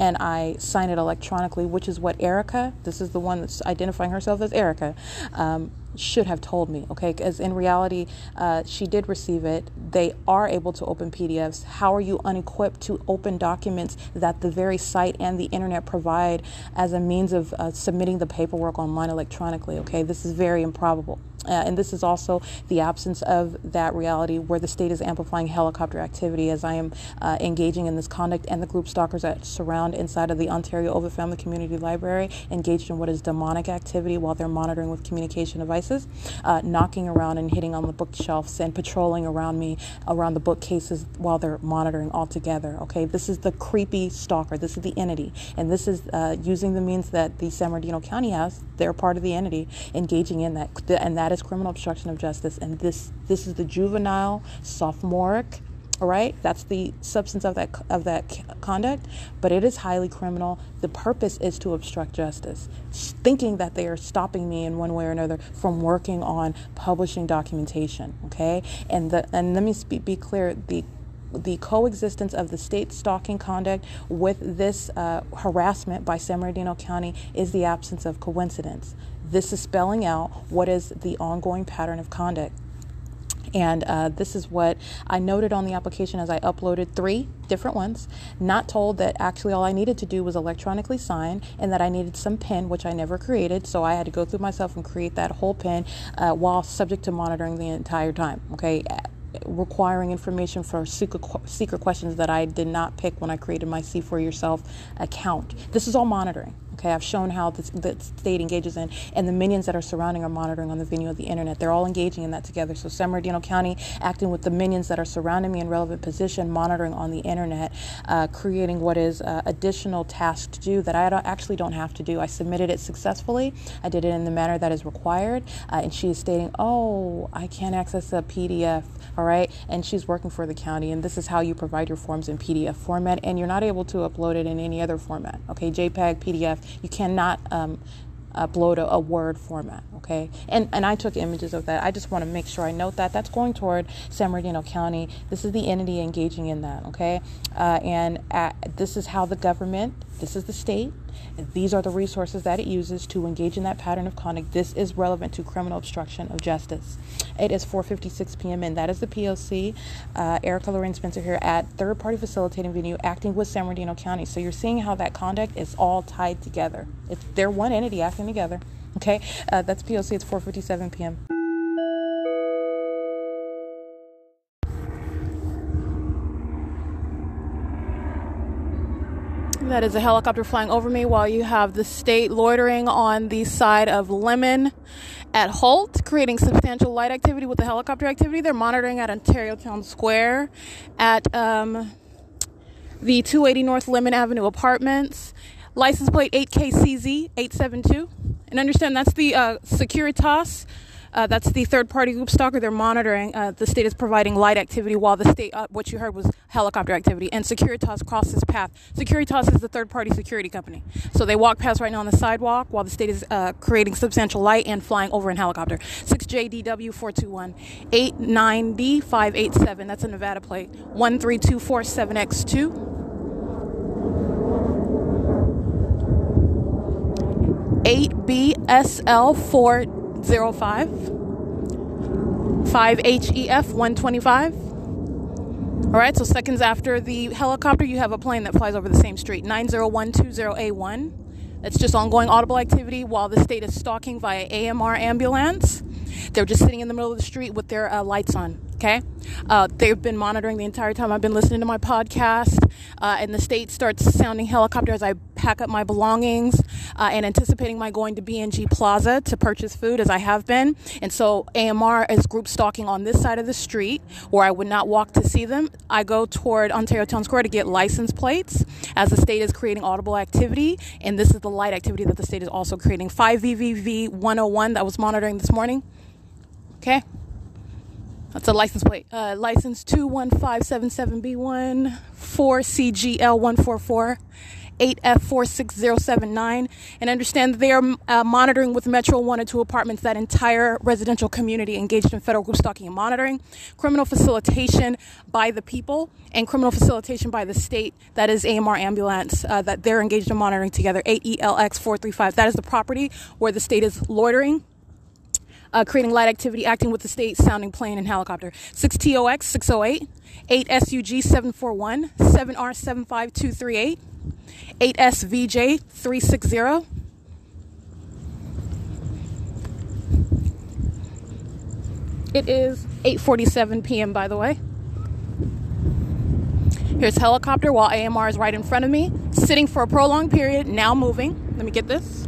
and I sign it electronically, which is what Erica, this is the one that's identifying herself as Erica, um, should have told me, okay? Because in reality, uh, she did receive it. They are able to open P D Fs. How are you unequipped to open documents that the very site and the internet provide as a means of uh, submitting the paperwork online electronically, okay? This is very improbable. Uh, and this is also the absence of that reality where the state is amplifying helicopter activity, as I am uh, engaging in this conduct, and the group stalkers that surround inside of the Ontario Ovitt Family Community Library, engaged in what is demonic activity while they're monitoring with communication devices, uh, knocking around and hitting on the bookshelves and patrolling around me, around the bookcases while they're monitoring altogether. Okay, this is the creepy stalker. This is the entity, and this is uh, using the means that the San Bernardino County has. They're part of the entity engaging in that, and that is criminal obstruction of justice. And this this is the juvenile, sophomoric. All right, that's the substance of that of that conduct, but it is highly criminal. The purpose is to obstruct justice, thinking that they are stopping me in one way or another from working on publishing documentation. Okay, and the and let me speak, be clear the. The coexistence of the state stalking conduct with this uh, harassment by San Bernardino County is the absence of coincidence. This is spelling out what is the ongoing pattern of conduct. And uh, this is what I noted on the application as I uploaded three different ones, not told that actually all I needed to do was electronically sign and that I needed some pen, which I never created. So I had to go through myself and create that whole pen uh, while subject to monitoring the entire time. Okay. Requiring information for secret questions that I did not pick when I created my See for Yourself account. This is all monitoring. Okay, I've shown how this, the state engages in, and the minions that are surrounding are monitoring on the venue of the internet. They're all engaging in that together. So San Bernardino County acting with the minions that are surrounding me in relevant position, monitoring on the internet, uh, creating what is uh, additional tasks to do that I don't, actually don't have to do. I submitted it successfully. I did it in the manner that is required. Uh, and she is stating, oh, I can't access a P D F. All right. And she's working for the county. And this is how you provide your forms in P D F format. And you're not able to upload it in any other format. Okay. JPEG, P D F. You cannot um, upload a, a Word format, okay? And and I took images of that. I just want to make sure I note that. That's going toward San Bernardino County. This is the entity engaging in that, okay? Uh, and at, this is how the government, this is the state, and these are the resources that it uses to engage in that pattern of conduct. This is relevant to criminal obstruction of justice. It is four fifty-six p.m. and that is the P O C. Uh, Erica Lorraine Spencer here at Third Party Facilitating Venue, acting with San Bernardino County. So you're seeing how that conduct is all tied together. It's, they're one entity acting together. Okay, uh, that's P O C. It's four fifty-seven p.m. That is a helicopter flying over me while you have the state loitering on the side of Lemon at Holt, creating substantial light activity with the helicopter activity. They're monitoring at Ontario Town Square, at um, the two eighty North Lemon Avenue Apartments. License plate eight K C Z eight seven two. And understand that's the uh, Securitas. Uh, that's the third-party group stalker. They're monitoring. Uh, the state is providing light activity while the state, uh, what you heard was helicopter activity. And Securitas crosses path. Securitas is the third-party security company. So they walk past right now on the sidewalk while the state is uh, creating substantial light and flying over in helicopter. six J D W four two one eight nine D five eight seven. That's a Nevada plate. one three two four seven X two. eight B S L four oh five, five H E F one twenty-five. All right, so seconds after the helicopter, you have a plane that flies over the same street, nine oh one two oh A one. That's just ongoing audible activity while the state is stalking via A M R ambulance. They're just sitting in the middle of the street with their uh, lights on, okay? Uh, they've been monitoring the entire time I've been listening to my podcast, uh, and the state starts sounding helicopter as I pack up my belongings. Uh, and anticipating my going to B and G Plaza to purchase food, as I have been. And so A M R is group stalking on this side of the street where I would not walk to see them. I go toward Ontario Town Square to get license plates as the state is creating audible activity. And this is the light activity that the state is also creating. five V V V one oh one that was monitoring this morning. Okay. That's a license plate. Uh, license two one five seven seven B one four C G L one four four. eight F four six zero seven nine, and understand that they are uh, monitoring with Metro one oh two Apartments, that entire residential community engaged in federal group stalking and monitoring, criminal facilitation by the people, and criminal facilitation by the state, that is A M R ambulance, uh, that they're engaged in monitoring together, eight E L X four three five. That is the property where the state is loitering, uh, creating light activity, acting with the state, sounding plane and helicopter, six T O X six oh eight, eight S U G seven four one, seven R seven five two three eight, eight S V J three six zero. It is eight forty-seven p m by the way. Here's helicopter while A M R is right in front of me. Sitting for a prolonged period, now moving. Let me get this.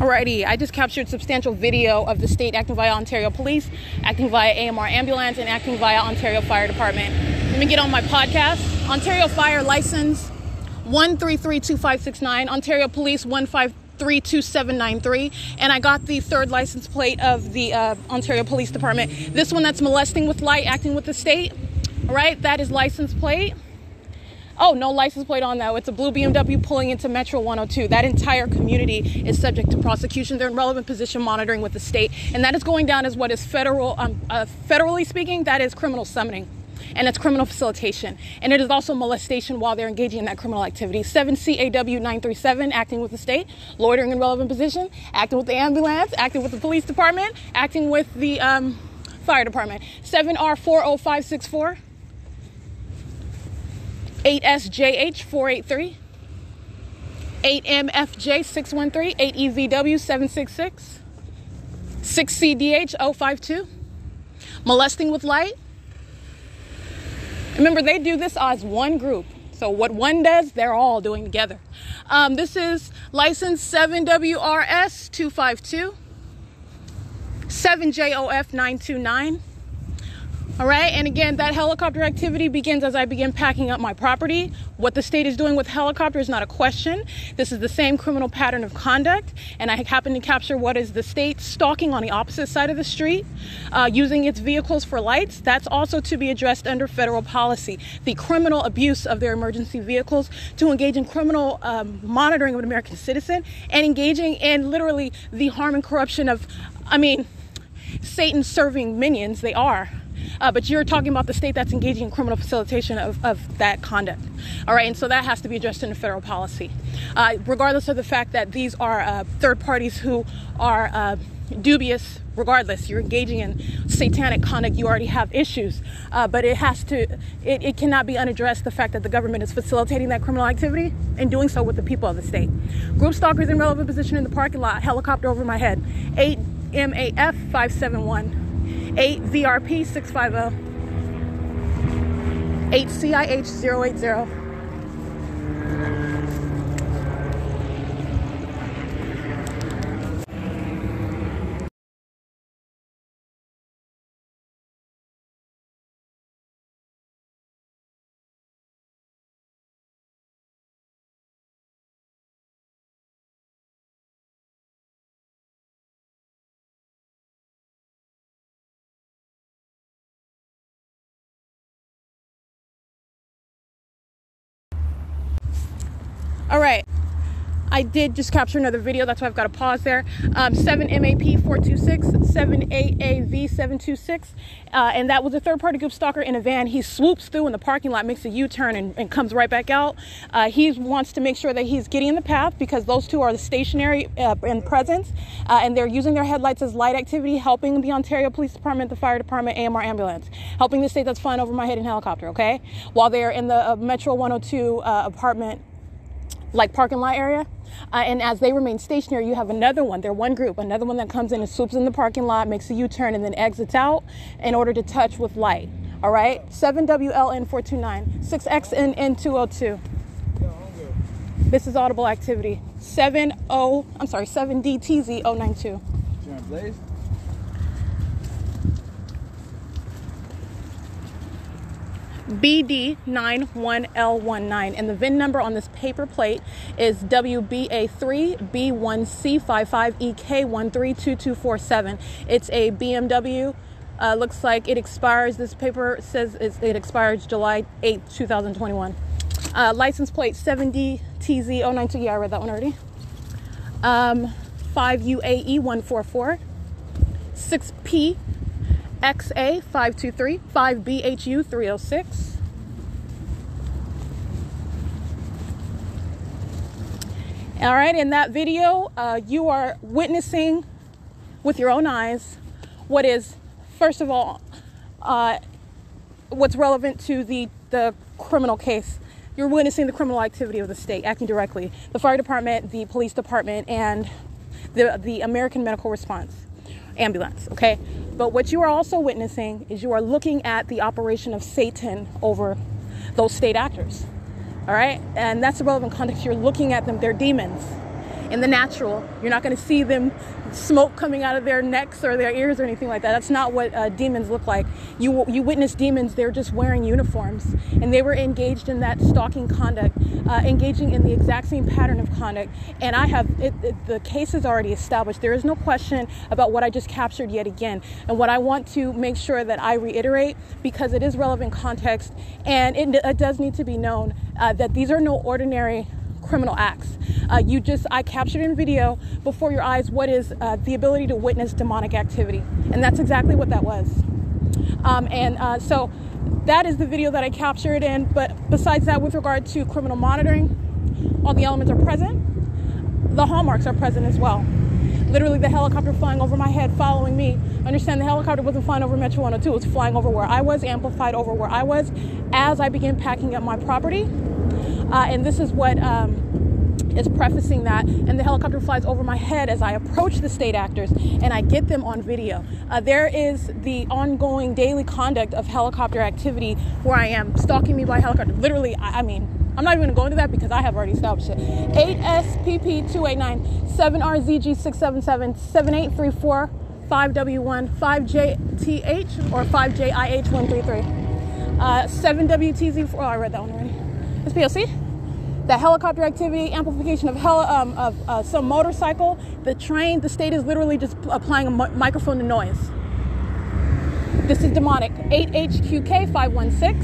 Alrighty, I just captured substantial video of the state acting via Ontario Police, acting via A M R Ambulance, and acting via Ontario Fire Department. Let me get on my podcast. Ontario Fire License one three three two five six nine, Ontario Police one five three two seven nine three, and I got the third license plate of the uh, Ontario Police Department. This one that's molesting with light, acting with the state. Alright, that is license plate. Oh, no license plate on that. It's a blue B M W pulling into Metro one oh two. That entire community is subject to prosecution. They're in relevant position monitoring with the state. And that is going down as what is federal, um, uh, federally speaking, that is criminal summoning. And it's criminal facilitation. And it is also molestation while they're engaging in that criminal activity. seven C A W nine three seven, acting with the state, loitering in relevant position, acting with the ambulance, acting with the police department, acting with the um, fire department. seven R four oh five six four. eight S J H four eight three, eight M F J six one three, eight E V W seven six six, six C D H oh five two, molesting with light. Remember, they do this as one group. So what one does, they're all doing together. Um, this is license seven W R S two five two, seven J O F nine two nine. All right, and again, that helicopter activity begins as I begin packing up my property. What the state is doing with helicopter is not a question. This is the same criminal pattern of conduct, and I happen to capture what is the state stalking on the opposite side of the street, uh, using its vehicles for lights. That's also to be addressed under federal policy. The criminal abuse of their emergency vehicles to engage in criminal um, monitoring of an American citizen and engaging in literally the harm and corruption of, I mean, Satan-serving minions, they are. Uh, but you're talking about the state that's engaging in criminal facilitation of, of that conduct. All right, and so that has to be addressed in the federal policy. Uh, regardless of the fact that these are uh, third parties who are uh, dubious, regardless, you're engaging in satanic conduct, you already have issues. Uh, but it has to, it, it cannot be unaddressed, the fact that the government is facilitating that criminal activity and doing so with the people of the state. Group stalkers in relevant position in the parking lot, helicopter over my head, eight M A F five seven one. eight V R P six five zero, eight C I H zero eight zero. All right, I did just capture another video. That's why I've got to pause there. Um, seven M A P four two six, seven A A V seven two six. Uh, and that was a third-party group stalker in a van. He swoops through in the parking lot, makes a U-turn, and, and comes right back out. Uh, he wants to make sure that he's getting in the path because those two are the stationary uh, in presence. Uh, and they're using their headlights as light activity, helping the Ontario Police Department, the Fire Department, A M R ambulance, helping the state that's flying over my head in helicopter, okay? While they're in the uh, Metro one oh two uh, apartment, like parking lot area. Uh, and as they remain stationary, you have another one. They're one group, another one that comes in and swoops in the parking lot, makes a U-turn, and then exits out in order to touch with light. All right? seven W L N four two nine, six X N N two oh two. This is audible activity. seven oh, I'm sorry, seven D T Z oh nine two. Sharon Blaze. B D nine one L one nine, and the V I N number on this paper plate is W B A three B one C five five E K one three two two four seven. It's a B M W. Uh, looks like it expires. This paper says it's, it expires July eighth two thousand twenty-one. Uh, license plate seven D T Z oh nine two. Yeah, I read that one already. Um, five U A E one four four, six P. X A five two three, five B H U three oh six. All right, in that video, uh, you are witnessing with your own eyes what is, first of all, uh, what's relevant to the, the criminal case. You're witnessing the criminal activity of the state, acting directly. The fire department, the police department, and the, the American Medical Response ambulance, okay? But what you are also witnessing is you are looking at the operation of Satan over those state actors, all right? And that's the relevant context. You're looking at them. They're demons in the natural. You're not going to see them smoke coming out of their necks or their ears or anything like that. That's not what uh, demons look like. You, you witness demons. They're just wearing uniforms, and they were engaged in that stalking conduct, uh, engaging in the exact same pattern of conduct. And I have, it, it, the case is already established. There is no question about what I just captured yet again. And what I want to make sure that I reiterate, because it is relevant context, and it, it does need to be known uh, that these are no ordinary criminal acts. Uh, you just, I captured in video before your eyes what is uh, the ability to witness demonic activity. And that's exactly what that was. Um, and uh, so that is the video that I captured. And but besides that, with regard to criminal monitoring, all the elements are present. The hallmarks are present as well. Literally the helicopter flying over my head, following me. Understand the helicopter wasn't flying over Metro one oh two. It was flying over where I was, amplified over where I was as I began packing up my property. Uh, and this is what um, is prefacing that. And the helicopter flies over my head as I approach the state actors, and I get them on video. Uh, there is the ongoing daily conduct of helicopter activity where I am stalking me by helicopter. Literally, I, I mean, I'm not even going to go into that because I have already established it. eight S P P two eight nine, seven R Z G six seven seven, seven eight three four, five W one, five J T H or five J I H one three three. Uh, seven W T Z four, oh, I read that one already. It's P L C, the helicopter activity, amplification of, heli- um, of uh, some motorcycle, the train. The state is literally just applying a mi- microphone to noise. This is demonic. eight H Q K five one six.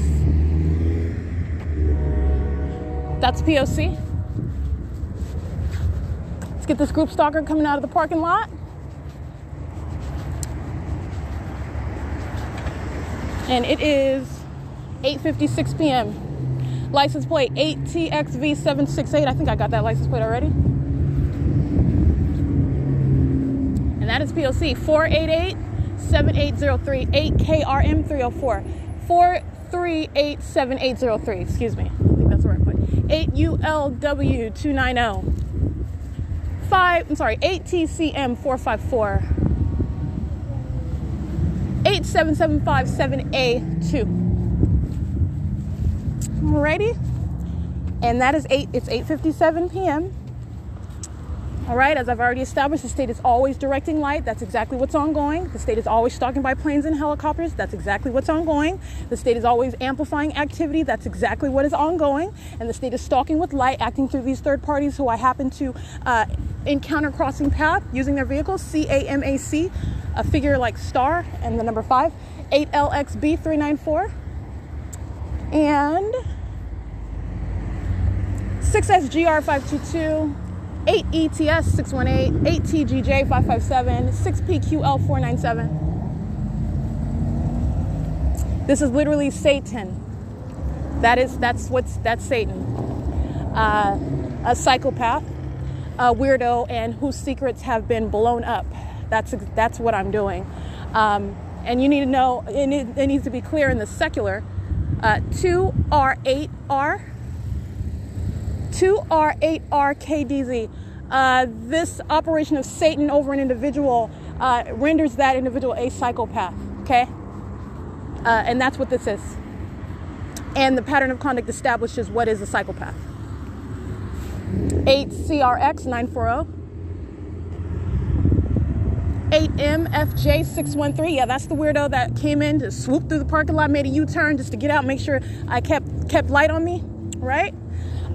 That's P O C. Let's get this group stalker coming out of the parking lot. And it is eight fifty-six p.m. License plate eight T X V seven six eight. I think I got that license plate already. And that is P O C four eight eight seven eight zero three, eight K R M three oh four, four three eight seven eight zero three. Excuse me. I think that's the right point. eight U L W two ninety, five, I'm sorry, eight T C M four five four, eight seven seven five seven A two. Alrighty, and that is eight. It's eight fifty-seven p.m. All right, as I've already established, the state is always directing light. That's exactly what's ongoing. The state is always stalking by planes and helicopters. That's exactly what's ongoing. The state is always amplifying activity. That's exactly what is ongoing. And the state is stalking with light, acting through these third parties who I happen to uh, encounter crossing path using their vehicles. C A M A C, a figure like star and the number five, eight L X B three ninety-four, and six S G R five two two, eight E T S six one eight, eight T G J five five seven, six P Q L four nine seven. This is literally Satan. That is, that's what's, that's Satan. Uh, a psychopath, a weirdo, and whose secrets have been blown up. That's, that's what I'm doing. Um, and you need to know, and it, it needs to be clear in the secular, uh, two R eight R, two R eight R K D Z. Uh, this operation of Satan over an individual uh, renders that individual a psychopath, okay? Uh, and that's what this is. And the pattern of conduct establishes what is a psychopath. eight C R X nine forty. eight M F J six one three. Yeah, that's the weirdo that came in, just swooped through the parking lot, made a U-turn just to get out, make sure I kept kept light on me, right?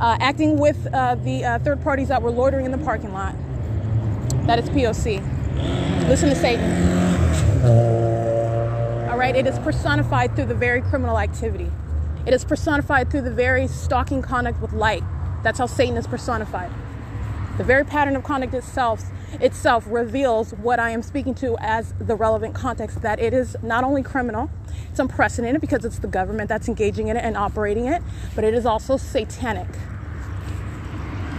Uh, acting with uh, the uh, third parties that were loitering in the parking lot. That is P O C. Listen to Satan. All right, it is personified through the very criminal activity. It is personified through the very stalking conduct with light. That's how Satan is personified. The very pattern of conduct itself itself reveals what I am speaking to as the relevant context, that it is not only criminal, it's unprecedented because it's the government that's engaging in it and operating it, but it is also satanic.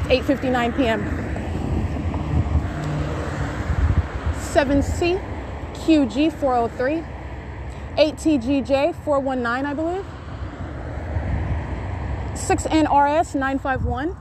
eight fifty-nine p.m. seven C Q G four oh three, eight T G J four one nine, I believe, six N R S nine five one.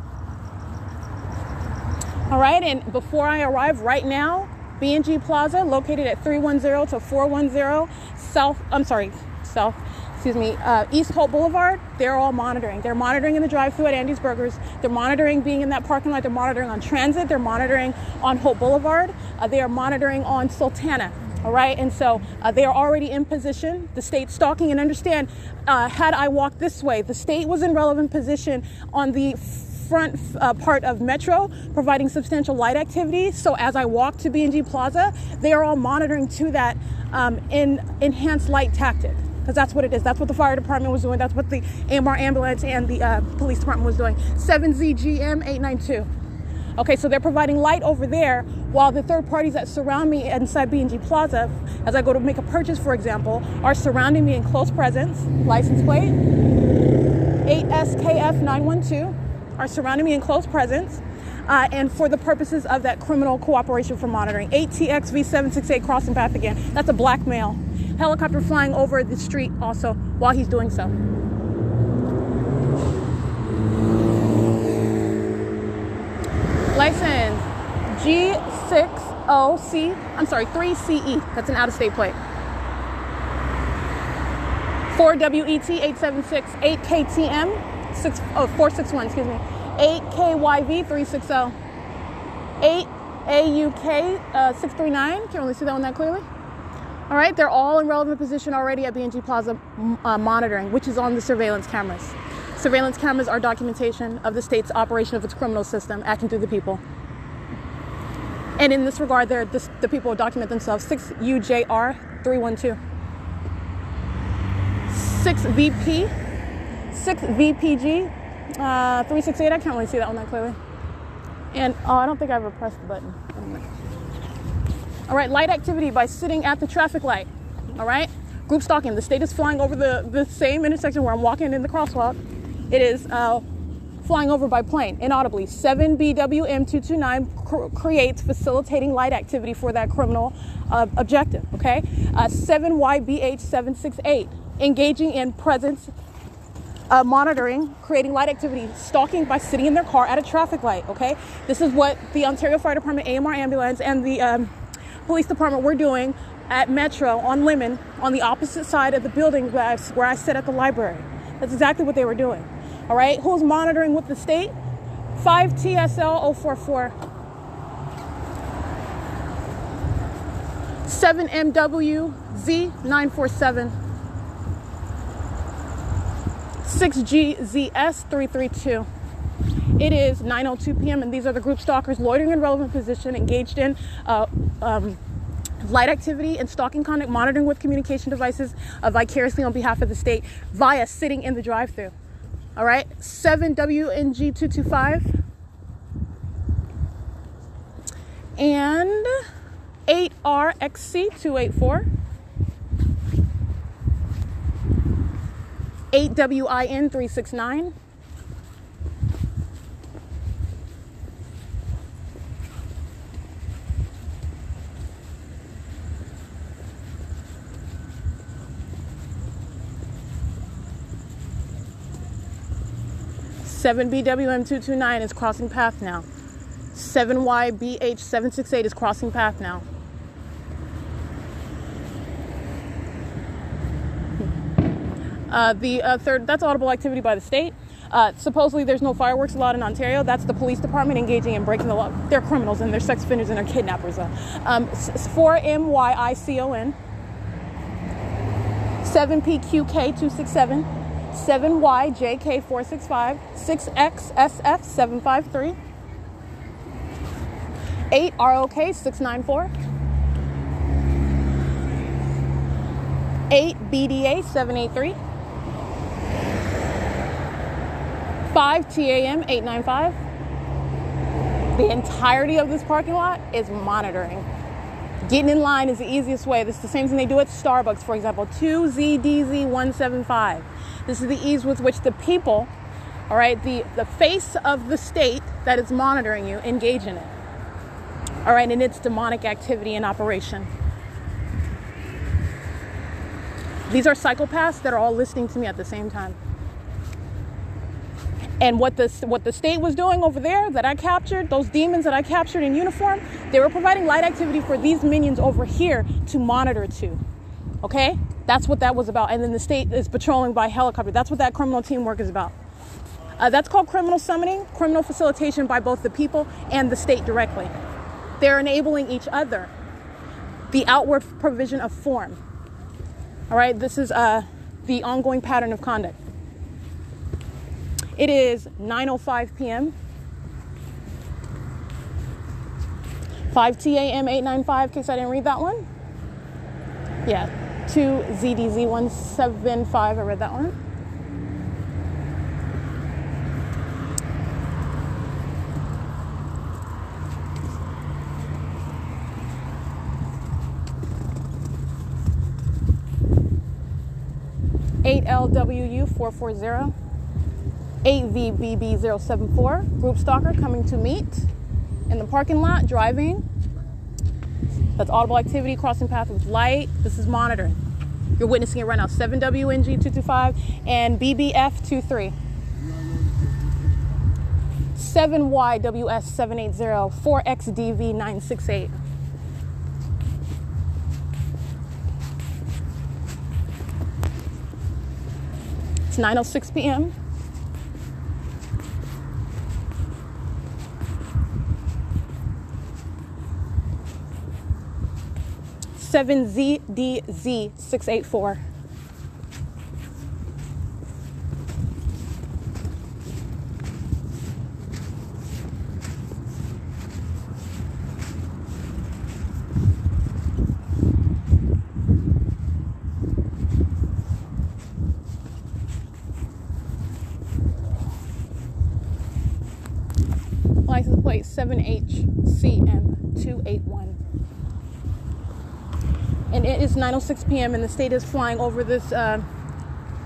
All right, and before I arrive right now, B and G Plaza, located at three one zero to four one zero South, I'm sorry, South, excuse me, uh, East Holt Boulevard, they're all monitoring. They're monitoring in the drive-thru at Andy's Burgers. They're monitoring being in that parking lot. They're monitoring on transit. They're monitoring on Holt Boulevard. Uh, they are monitoring on Sultana, all right? And so uh, they are already in position. The state's stalking, and understand, uh, had I walked this way, the state was in relevant position on the front uh, part of Metro, providing substantial light activity. So as I walk to B and G Plaza, they are all monitoring to that um, in enhanced light tactic, because that's what it is. That's what the fire department was doing. That's what the A M R ambulance and the uh, police department was doing. seven Z G M eight nine two. Okay, so they're providing light over there while the third parties that surround me inside B and G Plaza, as I go to make a purchase, for example, are surrounding me in close presence. License plate, eight S K F nine one two. Are surrounding me in close presence uh, and for the purposes of that criminal cooperation for monitoring. eight T X V seven six eight crossing path again. That's a black male. Helicopter flying over the street also while he's doing so. License G six O C, I'm sorry, three C E. That's an out-of-state plate. four W E T eight seven six, eight K T M. Six, oh, four six one, excuse me, eight K Y V three six zero, eight A U K six three nine, can only see that one that clearly. All right, they're all in relevant position already at B and G Plaza uh, monitoring, which is on the surveillance cameras. Surveillance cameras are documentation of the state's operation of its criminal system, acting through the people. And in this regard, they're this, the people document themselves, six U J R three one two, six V P. six V P G three six eight. I can't really see that one that clearly. And oh, I don't think I ever pressed the button. All right, light activity by sitting at the traffic light. All right, group stalking. The state is flying over the, the same intersection where I'm walking in the crosswalk. It is uh, flying over by plane, inaudibly. seven B W M two two nine cr- creates facilitating light activity for that criminal uh, objective, okay? Uh, seven Y B H seven six eight, engaging in presence Uh, monitoring, creating light activity, stalking by sitting in their car at a traffic light, okay? This is what the Ontario Fire Department, A M R Ambulance, and the um, Police Department were doing at Metro on Lemon, on the opposite side of the building where I, where I sit at the library. That's exactly what they were doing, all right? Who's monitoring with the state? five T S L zero four four. seven M W Z nine four seven. six G Z S three three two. It is nine oh two p.m. and these are the group stalkers loitering in relevant position, engaged in uh, um, light activity and stalking conduct, monitoring with communication devices uh, vicariously on behalf of the state via sitting in the drive-thru. All right, seven W N G two two five and eight R X C two eight four, eight W I N three six nine, seven B W M two two nine is crossing path now. seven Y B H seven six eight is crossing path now. Uh, the uh, third, that's audible activity by the state. Uh, supposedly there's no fireworks allowed in Ontario. That's the police department engaging in breaking the law. They're criminals and they're sex offenders and they're kidnappers. Uh. Um, four M Y I C O N, seven P Q K two six seven, seven Y J K four six five, six X S F seven five three, eight R O K six nine four, eight B D A seven eight three, five T A M eight nine five. The entirety of this parking lot is monitoring. Getting in line is the easiest way. This is the same thing they do at Starbucks, for example, two Z D Z one seven five. This is the ease with which the people, all right, the, the face of the state that is monitoring you, engage in it. All right, and it's demonic activity in operation. These are psychopaths that are all listening to me at the same time. And what the, what the state was doing over there that I captured, those demons that I captured in uniform, they were providing light activity for these minions over here to monitor to, okay? That's what that was about. And then the state is patrolling by helicopter. That's what that criminal teamwork is about. Uh, that's called criminal summoning, criminal facilitation by both the people and the state directly. They're enabling each other. The outward provision of form. All right, this is uh, the ongoing pattern of conduct. It is nine oh five P M five T A M eight nine five, in case I didn't read that one. Yeah, two Z D Z one seven five, I read that one. eight L W U four four zero, eight V B B zero seven four, group stalker coming to meet in the parking lot, driving. That's audible activity, crossing path with light. This is monitoring. You're witnessing it right now. seven W N G two two five and B B F two three. seven Y W S seven eight zero, four X D V nine six eight. It's nine oh six P M seven Z D Z six eight four. License plate seven H C M two eight one. And it is nine oh six P M and the state is flying over this uh,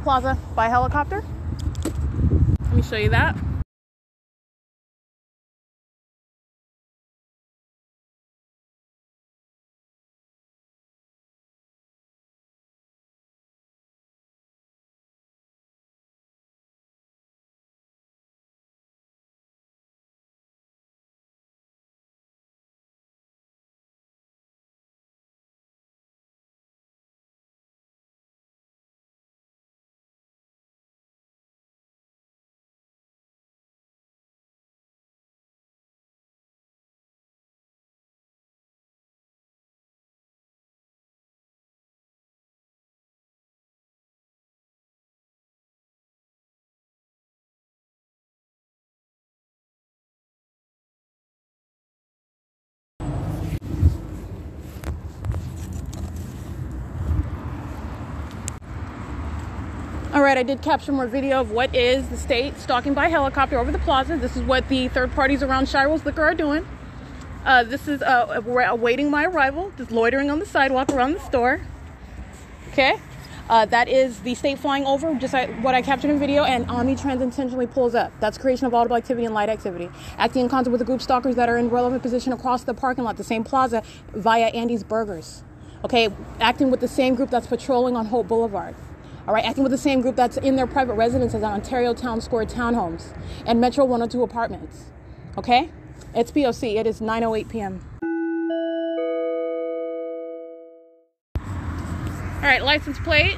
plaza by helicopter. Let me show you that. All right, I did capture more video of what is the state stalking by helicopter over the plaza. This is what the third parties around Schiro's Liquor are doing. Uh, this is uh, awaiting my arrival, just loitering on the sidewalk around the store. Okay, uh, that is the state flying over, just I, what I captured in video, and Omnitrans intentionally pulls up. That's creation of audible activity and light activity. Acting in concert with the group stalkers that are in relevant position across the parking lot, the same plaza, via Andy's Burgers. Okay, acting with the same group that's patrolling on Holt Boulevard. All right, acting with the same group that's in their private residences on Ontario Town Square townhomes and Metro one oh two Apartments. Okay? It's P O C. It is nine oh eight p m All right, license plate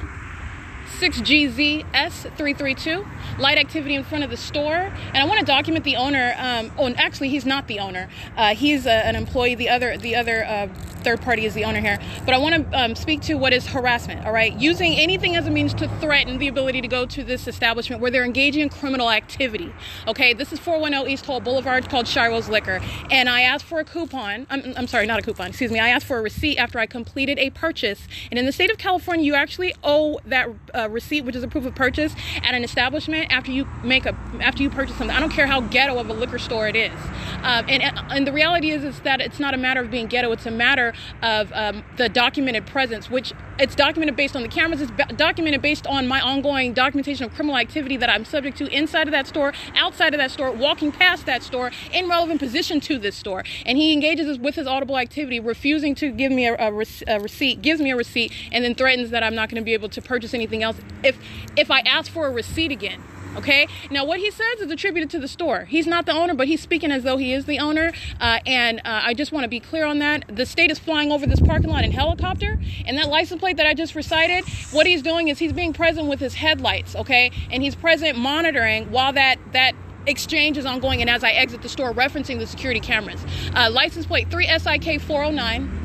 six G Z S three three two. Light activity in front of the store. And I want to document the owner. Um, oh, and actually, he's not the owner. Uh, he's a, an employee. The other, the other, uh, third party is the owner here, but I want to um, speak to what is harassment. All right, using anything as a means to threaten the ability to go to this establishment where they're engaging in criminal activity. Okay, this is four one zero East Holt Boulevard, called Schiro's Liquor, and I asked for a coupon. I'm, I'm sorry, not a coupon. Excuse me. I asked for a receipt after I completed a purchase, and in the state of California, you actually owe that uh, receipt, which is a proof of purchase, at an establishment after you make a after you purchase something. I don't care how ghetto of a liquor store it is, um, and and the reality is is that it's not a matter of being ghetto. It's a matter of um, the documented presence, which it's documented based on the cameras. It's documented based on my ongoing documentation of criminal activity that I'm subject to inside of that store, outside of that store, walking past that store, in relevant position to this store. And he engages us with his audible activity, refusing to give me a, a, re- a receipt, gives me a receipt, and then threatens that I'm not going to be able to purchase anything else if if I ask for a receipt again. Okay, now what he says is attributed to the store. He's not the owner, but he's speaking as though he is the owner. Uh, and uh, I just want to be clear on that. The state is flying over this parking lot in helicopter, and that license plate that I just recited, what he's doing is he's being present with his headlights. Okay, and he's present monitoring while that that exchange is ongoing. And as I exit the store, referencing the security cameras. Uh, license plate three S I K four oh nine.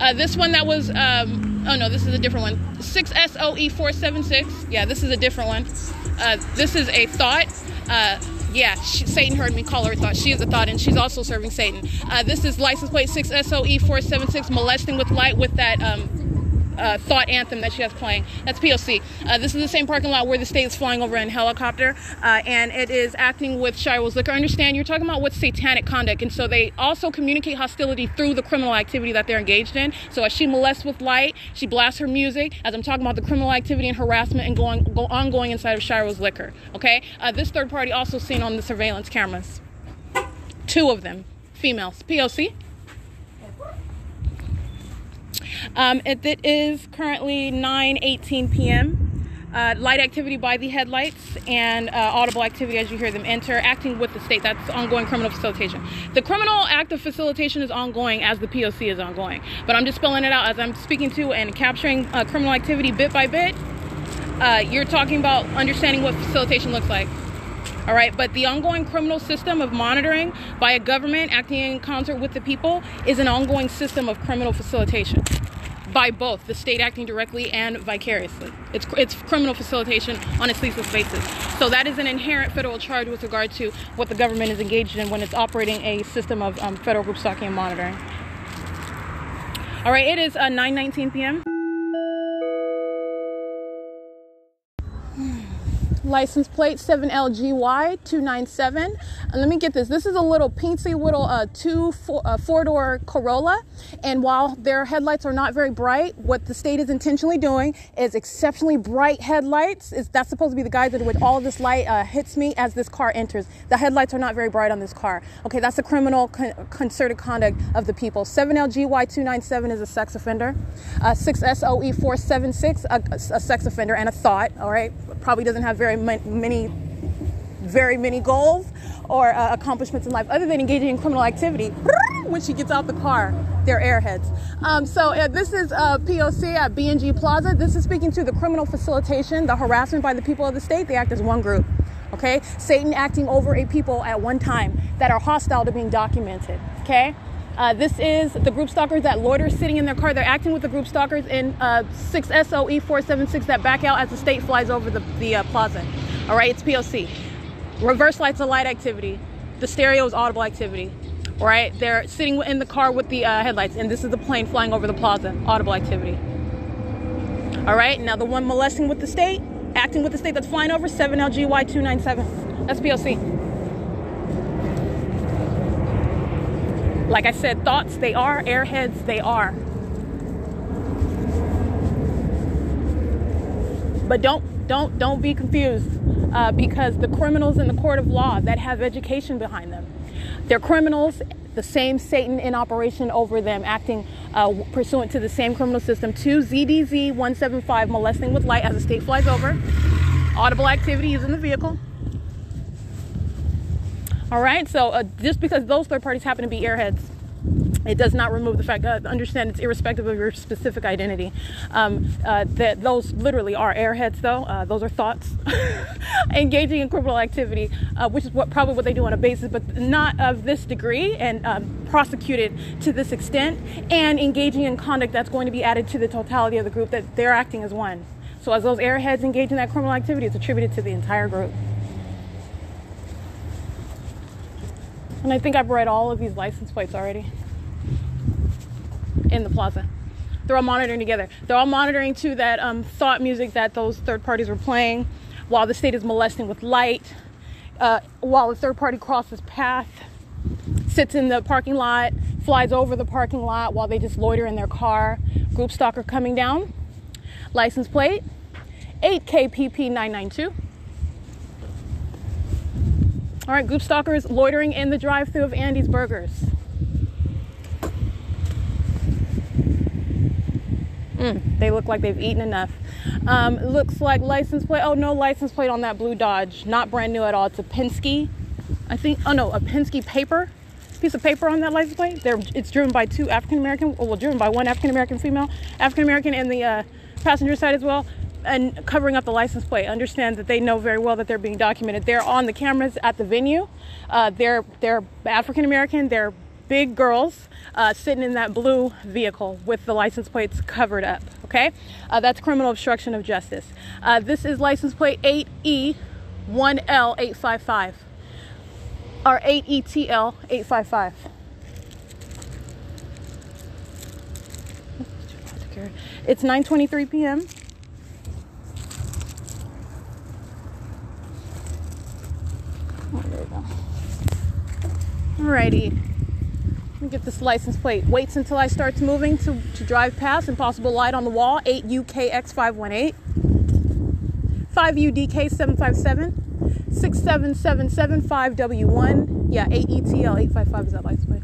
Uh, this one that was um, oh no, this is a different one. six S O E four seven six. Yeah, this is a different one. Uh, this is a thought. Uh, yeah, she, Satan heard me call her a thought. She is a thought, and she's also serving Satan. Uh, this is license plate six S O E four seven six, molesting with light, with that um, uh, thought anthem that she has playing. That's P O C. Uh, this is the same parking lot where the state is flying over in helicopter, uh, and it is acting with Schiro's Liquor. Understand, you're talking about what's satanic conduct, and so they also communicate hostility through the criminal activity that they're engaged in. So as she molests with light, she blasts her music, as I'm talking about the criminal activity and harassment and going go, ongoing inside of Schiro's Liquor. Okay, uh, this third party also seen on the surveillance cameras. Two of them, females, P O C. Um, it, it is currently nine eighteen p m Uh, light activity by the headlights and uh, audible activity as you hear them enter, acting with the state. That's ongoing criminal facilitation. The criminal act of facilitation is ongoing as the P O C is ongoing. But I'm just spelling it out as I'm speaking to and capturing uh, criminal activity bit by bit. Uh, you're talking about understanding what facilitation looks like. All right, but the ongoing criminal system of monitoring by a government acting in concert with the people is an ongoing system of criminal facilitation by both the state acting directly and vicariously. It's it's criminal facilitation on a ceaseless basis. So that is an inherent federal charge with regard to what the government is engaged in when it's operating a system of um, federal group stalking and monitoring. All right, it is uh, nine nineteen p m License plate seven L G Y two nine seven. Uh, let me get this. This is a little pincy little uh, two four, uh, four-door Corolla. And while their headlights are not very bright, what the state is intentionally doing is exceptionally bright headlights. It's, that's supposed to be the guys that with all of this light uh, hits me as this car enters. The headlights are not very bright on this car. Okay, that's the criminal con- concerted conduct of the people. seven L G Y two nine seven is a sex offender. Uh, six S O E four seven six, a, a sex offender and a thought. All right, probably doesn't have very many very many goals or uh, accomplishments in life other than engaging in criminal activity. When she gets out the car, they're airheads. Um, so uh, this is uh, P O C at B and G Plaza. This is speaking to the criminal facilitation, the harassment by the people of the state. They act as one group. Okay, Satan acting over a people at one time that are hostile to being documented. Okay. Uh, this is the group stalkers that loiter sitting in their car. They're acting with the group stalkers in uh, six S O E four seven six that back out as the state flies over the, the uh, plaza. All right, it's P O C. Reverse lights of light activity. The stereo is audible activity. All right, they're sitting in the car with the uh, headlights, and this is the plane flying over the plaza, audible activity. All right, now the one molesting with the state, acting with the state. That's flying over seven L G Y two ninety-seven. That's P O C. Like I said, thoughts, they are. Airheads, they are. But don't, don't, don't be confused uh, because the criminals in the court of law that have education behind them, they're criminals, the same Satan in operation over them, acting uh, pursuant to the same criminal system. two Z D Z one seventy-five, molesting with light as a state flies over. Audible activity is in the vehicle. All right, so uh, just because those third parties happen to be airheads, it does not remove the fact that, uh, understand, it's irrespective of your specific identity. Um, uh, that those literally are airheads, though. Uh, those are thoughts engaging in criminal activity, uh, which is what probably what they do on a basis, but not of this degree and um, prosecuted to this extent, and engaging in conduct that's going to be added to the totality of the group that they're acting as one. So as those airheads engage in that criminal activity, it's attributed to the entire group. And I think I've read all of these license plates already. In the plaza, they're all monitoring together. They're all monitoring to that um, thought music that those third parties were playing, while the state is molesting with light, uh, while the third party crosses path, sits in the parking lot, flies over the parking lot while they just loiter in their car. Group stalker coming down. License plate eight K P P nine ninety-two. All right, group stalkers loitering in the drive-thru of Andy's Burgers. Mm, they look like they've eaten enough. Um, looks like license plate. Oh, no license plate on that blue Dodge. Not brand new at all. It's a Penske, I think. Oh, no, a Penske paper. Piece of paper on that license plate. They're, it's driven by two African-American. Well, driven by one African-American female. African-American in the uh, passenger side as well. And covering up the license plate. Understand that they know very well that they're being documented. They're on the cameras at the venue. Uh, they're, they're African-American. They're big girls uh, sitting in that blue vehicle with the license plates covered up, okay? Uh, that's criminal obstruction of justice. Uh, this is license plate eight E one L eight fifty-five, or eight E T L eight fifty-five. It's nine twenty-three p m Oh, there we go. Alrighty. Get this license plate. Waits until I starts moving to, to drive past. Impossible light on the wall. eight U K X five one eight. five U D K seven five seven. six seven seven seven five W one. Yeah, eight E T L eight fifty-five is that license plate.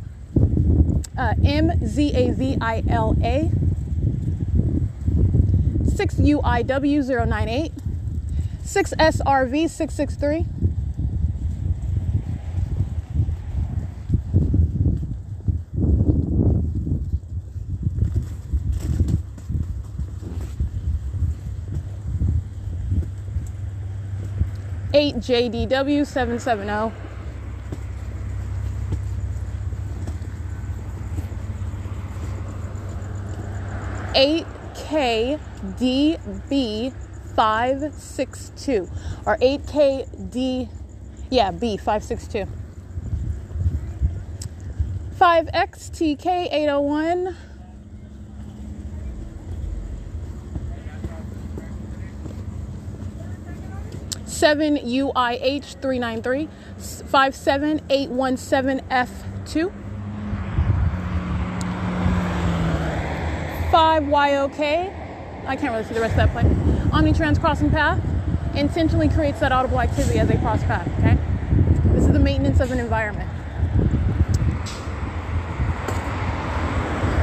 Uh, M Z A V I L A. six U I W zero nine eight. six S R V six six three. eight J D W seven seven zero. eight K D B five six two. Or eight K D, yeah, B five six two. five X T K eight oh one. seven U I H three nine three, five seven eight one seven F two, five Y O K, I can't really see the rest of that plate. Omnitrans crossing path intentionally creates that audible activity as they cross path, okay? This is the maintenance of an environment.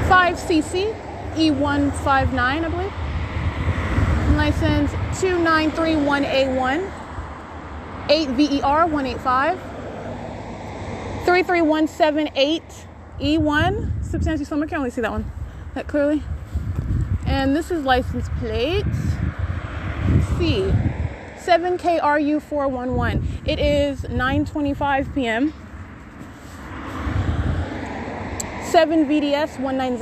five C C E one five nine, I believe. License two nine three one A one. eight V E R one eight five, three three one seven eight E one, substantially similar. I can only see that one, that clearly. And this is license plate C, seven K R U four one one. It is nine twenty-five p m seven V D S one ninety.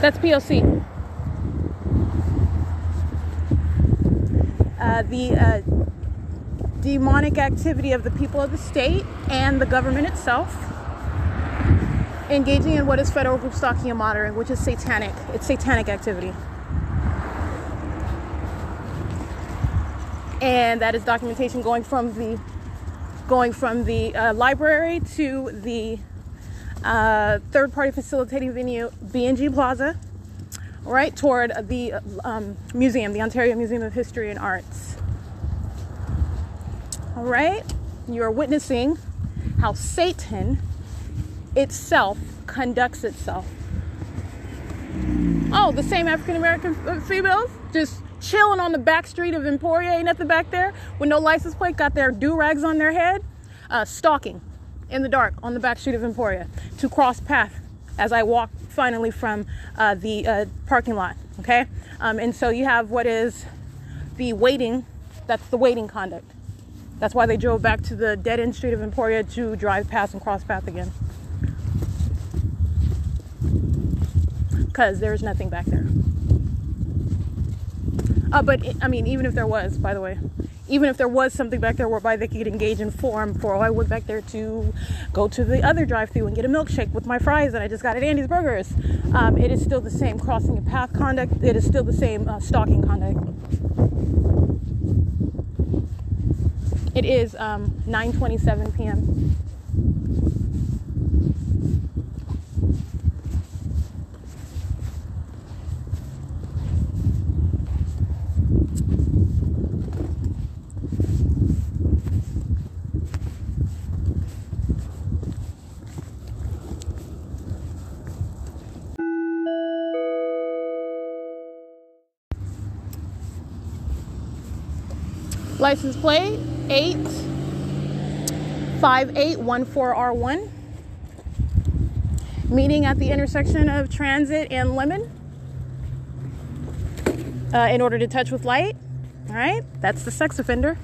That's P O C. Uh, the uh, demonic activity of the people of the state and the government itself engaging in what is federal group stalking and monitoring, which is satanic. It's satanic activity. and that is documentation going from the going from the uh, library to the uh, third-party facilitating venue B and G Plaza, right toward the um, museum, the Ontario Museum of History and Arts. All right, you are witnessing how Satan itself conducts itself. Oh, the same African-American females just chilling on the back street of Emporia, ain't nothing back there, with no license plate, got their do-rags on their head, uh, stalking in the dark on the back street of Emporia to cross path as I walk finally from uh, the uh, parking lot, okay? Um, and so you have what is the waiting, that's the waiting conduct. That's why they drove back to the dead-end street of Emporia to drive past and cross path again. Because there's nothing back there. Uh, but, I mean, even if there was, by the way, even if there was something back there whereby they could engage in form for, oh, I went back there to go to the other drive-thru and get a milkshake with my fries that I just got at Andy's Burgers. Um, it is still the same crossing a path conduct. It is still the same uh, stalking conduct. It is um, nine twenty-seven p m License plate eight five eight one four R one. Meeting at the intersection of Transit and Lemon uh, in order to touch with light. All right, that's the sex offender,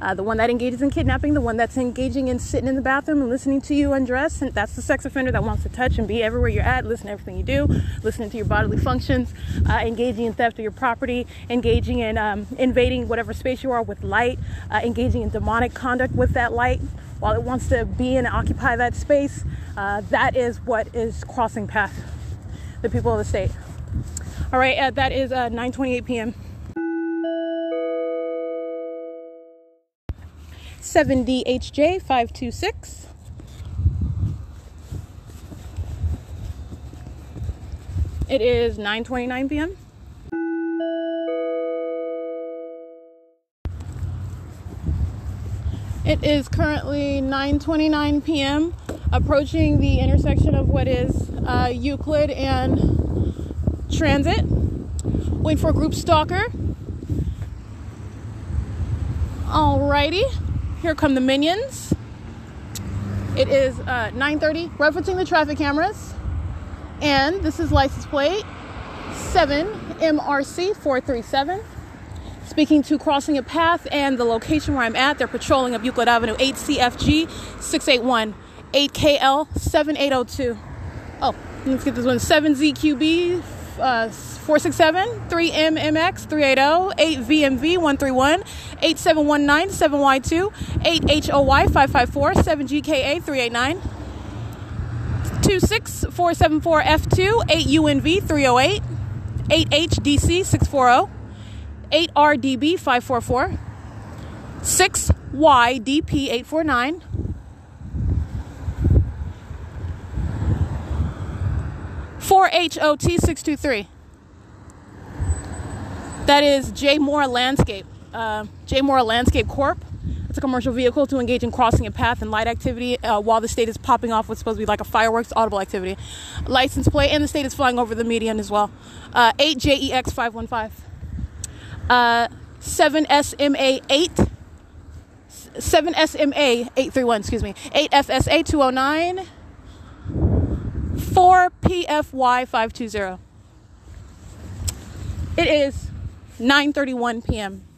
uh, the one that engages in kidnapping, the one that's engaging in sitting in the bathroom and listening to you undress. And that's the sex offender that wants to touch and be everywhere you're at, listen to everything you do, listening to your bodily functions, uh, engaging in theft of your property, engaging in um, invading whatever space you are with light, uh, engaging in demonic conduct with that light while it wants to be and occupy that space. Uh, that is what is crossing path, the people of the state. All right, uh, that is uh, nine twenty-eight p m seven D H J five two six. It is nine twenty-nine p m It is currently nine twenty-nine p m approaching the intersection of what is uh, Euclid and Transit. Wait for group stalker. Alrighty. Here come the minions. It is uh, nine thirty, referencing the traffic cameras. And this is license plate seven M R C four three seven. Speaking to crossing a path and the location where I'm at, they're patrolling up Euclid Avenue, eight C F G six eight one, eight K L seven eight zero two. Oh, let's get this one, seven Z Q B Uh, four six seven, three M M X three eighty, eight V M V one three one, eight seven one nine, seven Y two, eight H O Y five five four, seven G K A three eight nine, two six four seven four F two, eight U N V three oh eight, eight H D C six forty, eight R D B five forty-four, six Y D P eight forty-nine, four H O T six two three. That is J. Moore Landscape. Uh, J. Moore Landscape Corp. It's a commercial vehicle to engage in crossing a path and light activity uh, while the state is popping off what's supposed to be like a fireworks audible activity. License plate, and the state is flying over the median as well. Uh, eight J E X five one five. Uh, seven S M A eight. seven S M A eight thirty-one, excuse me. eight F S A two oh nine. four P F Y five two zero. It is nine thirty-one p m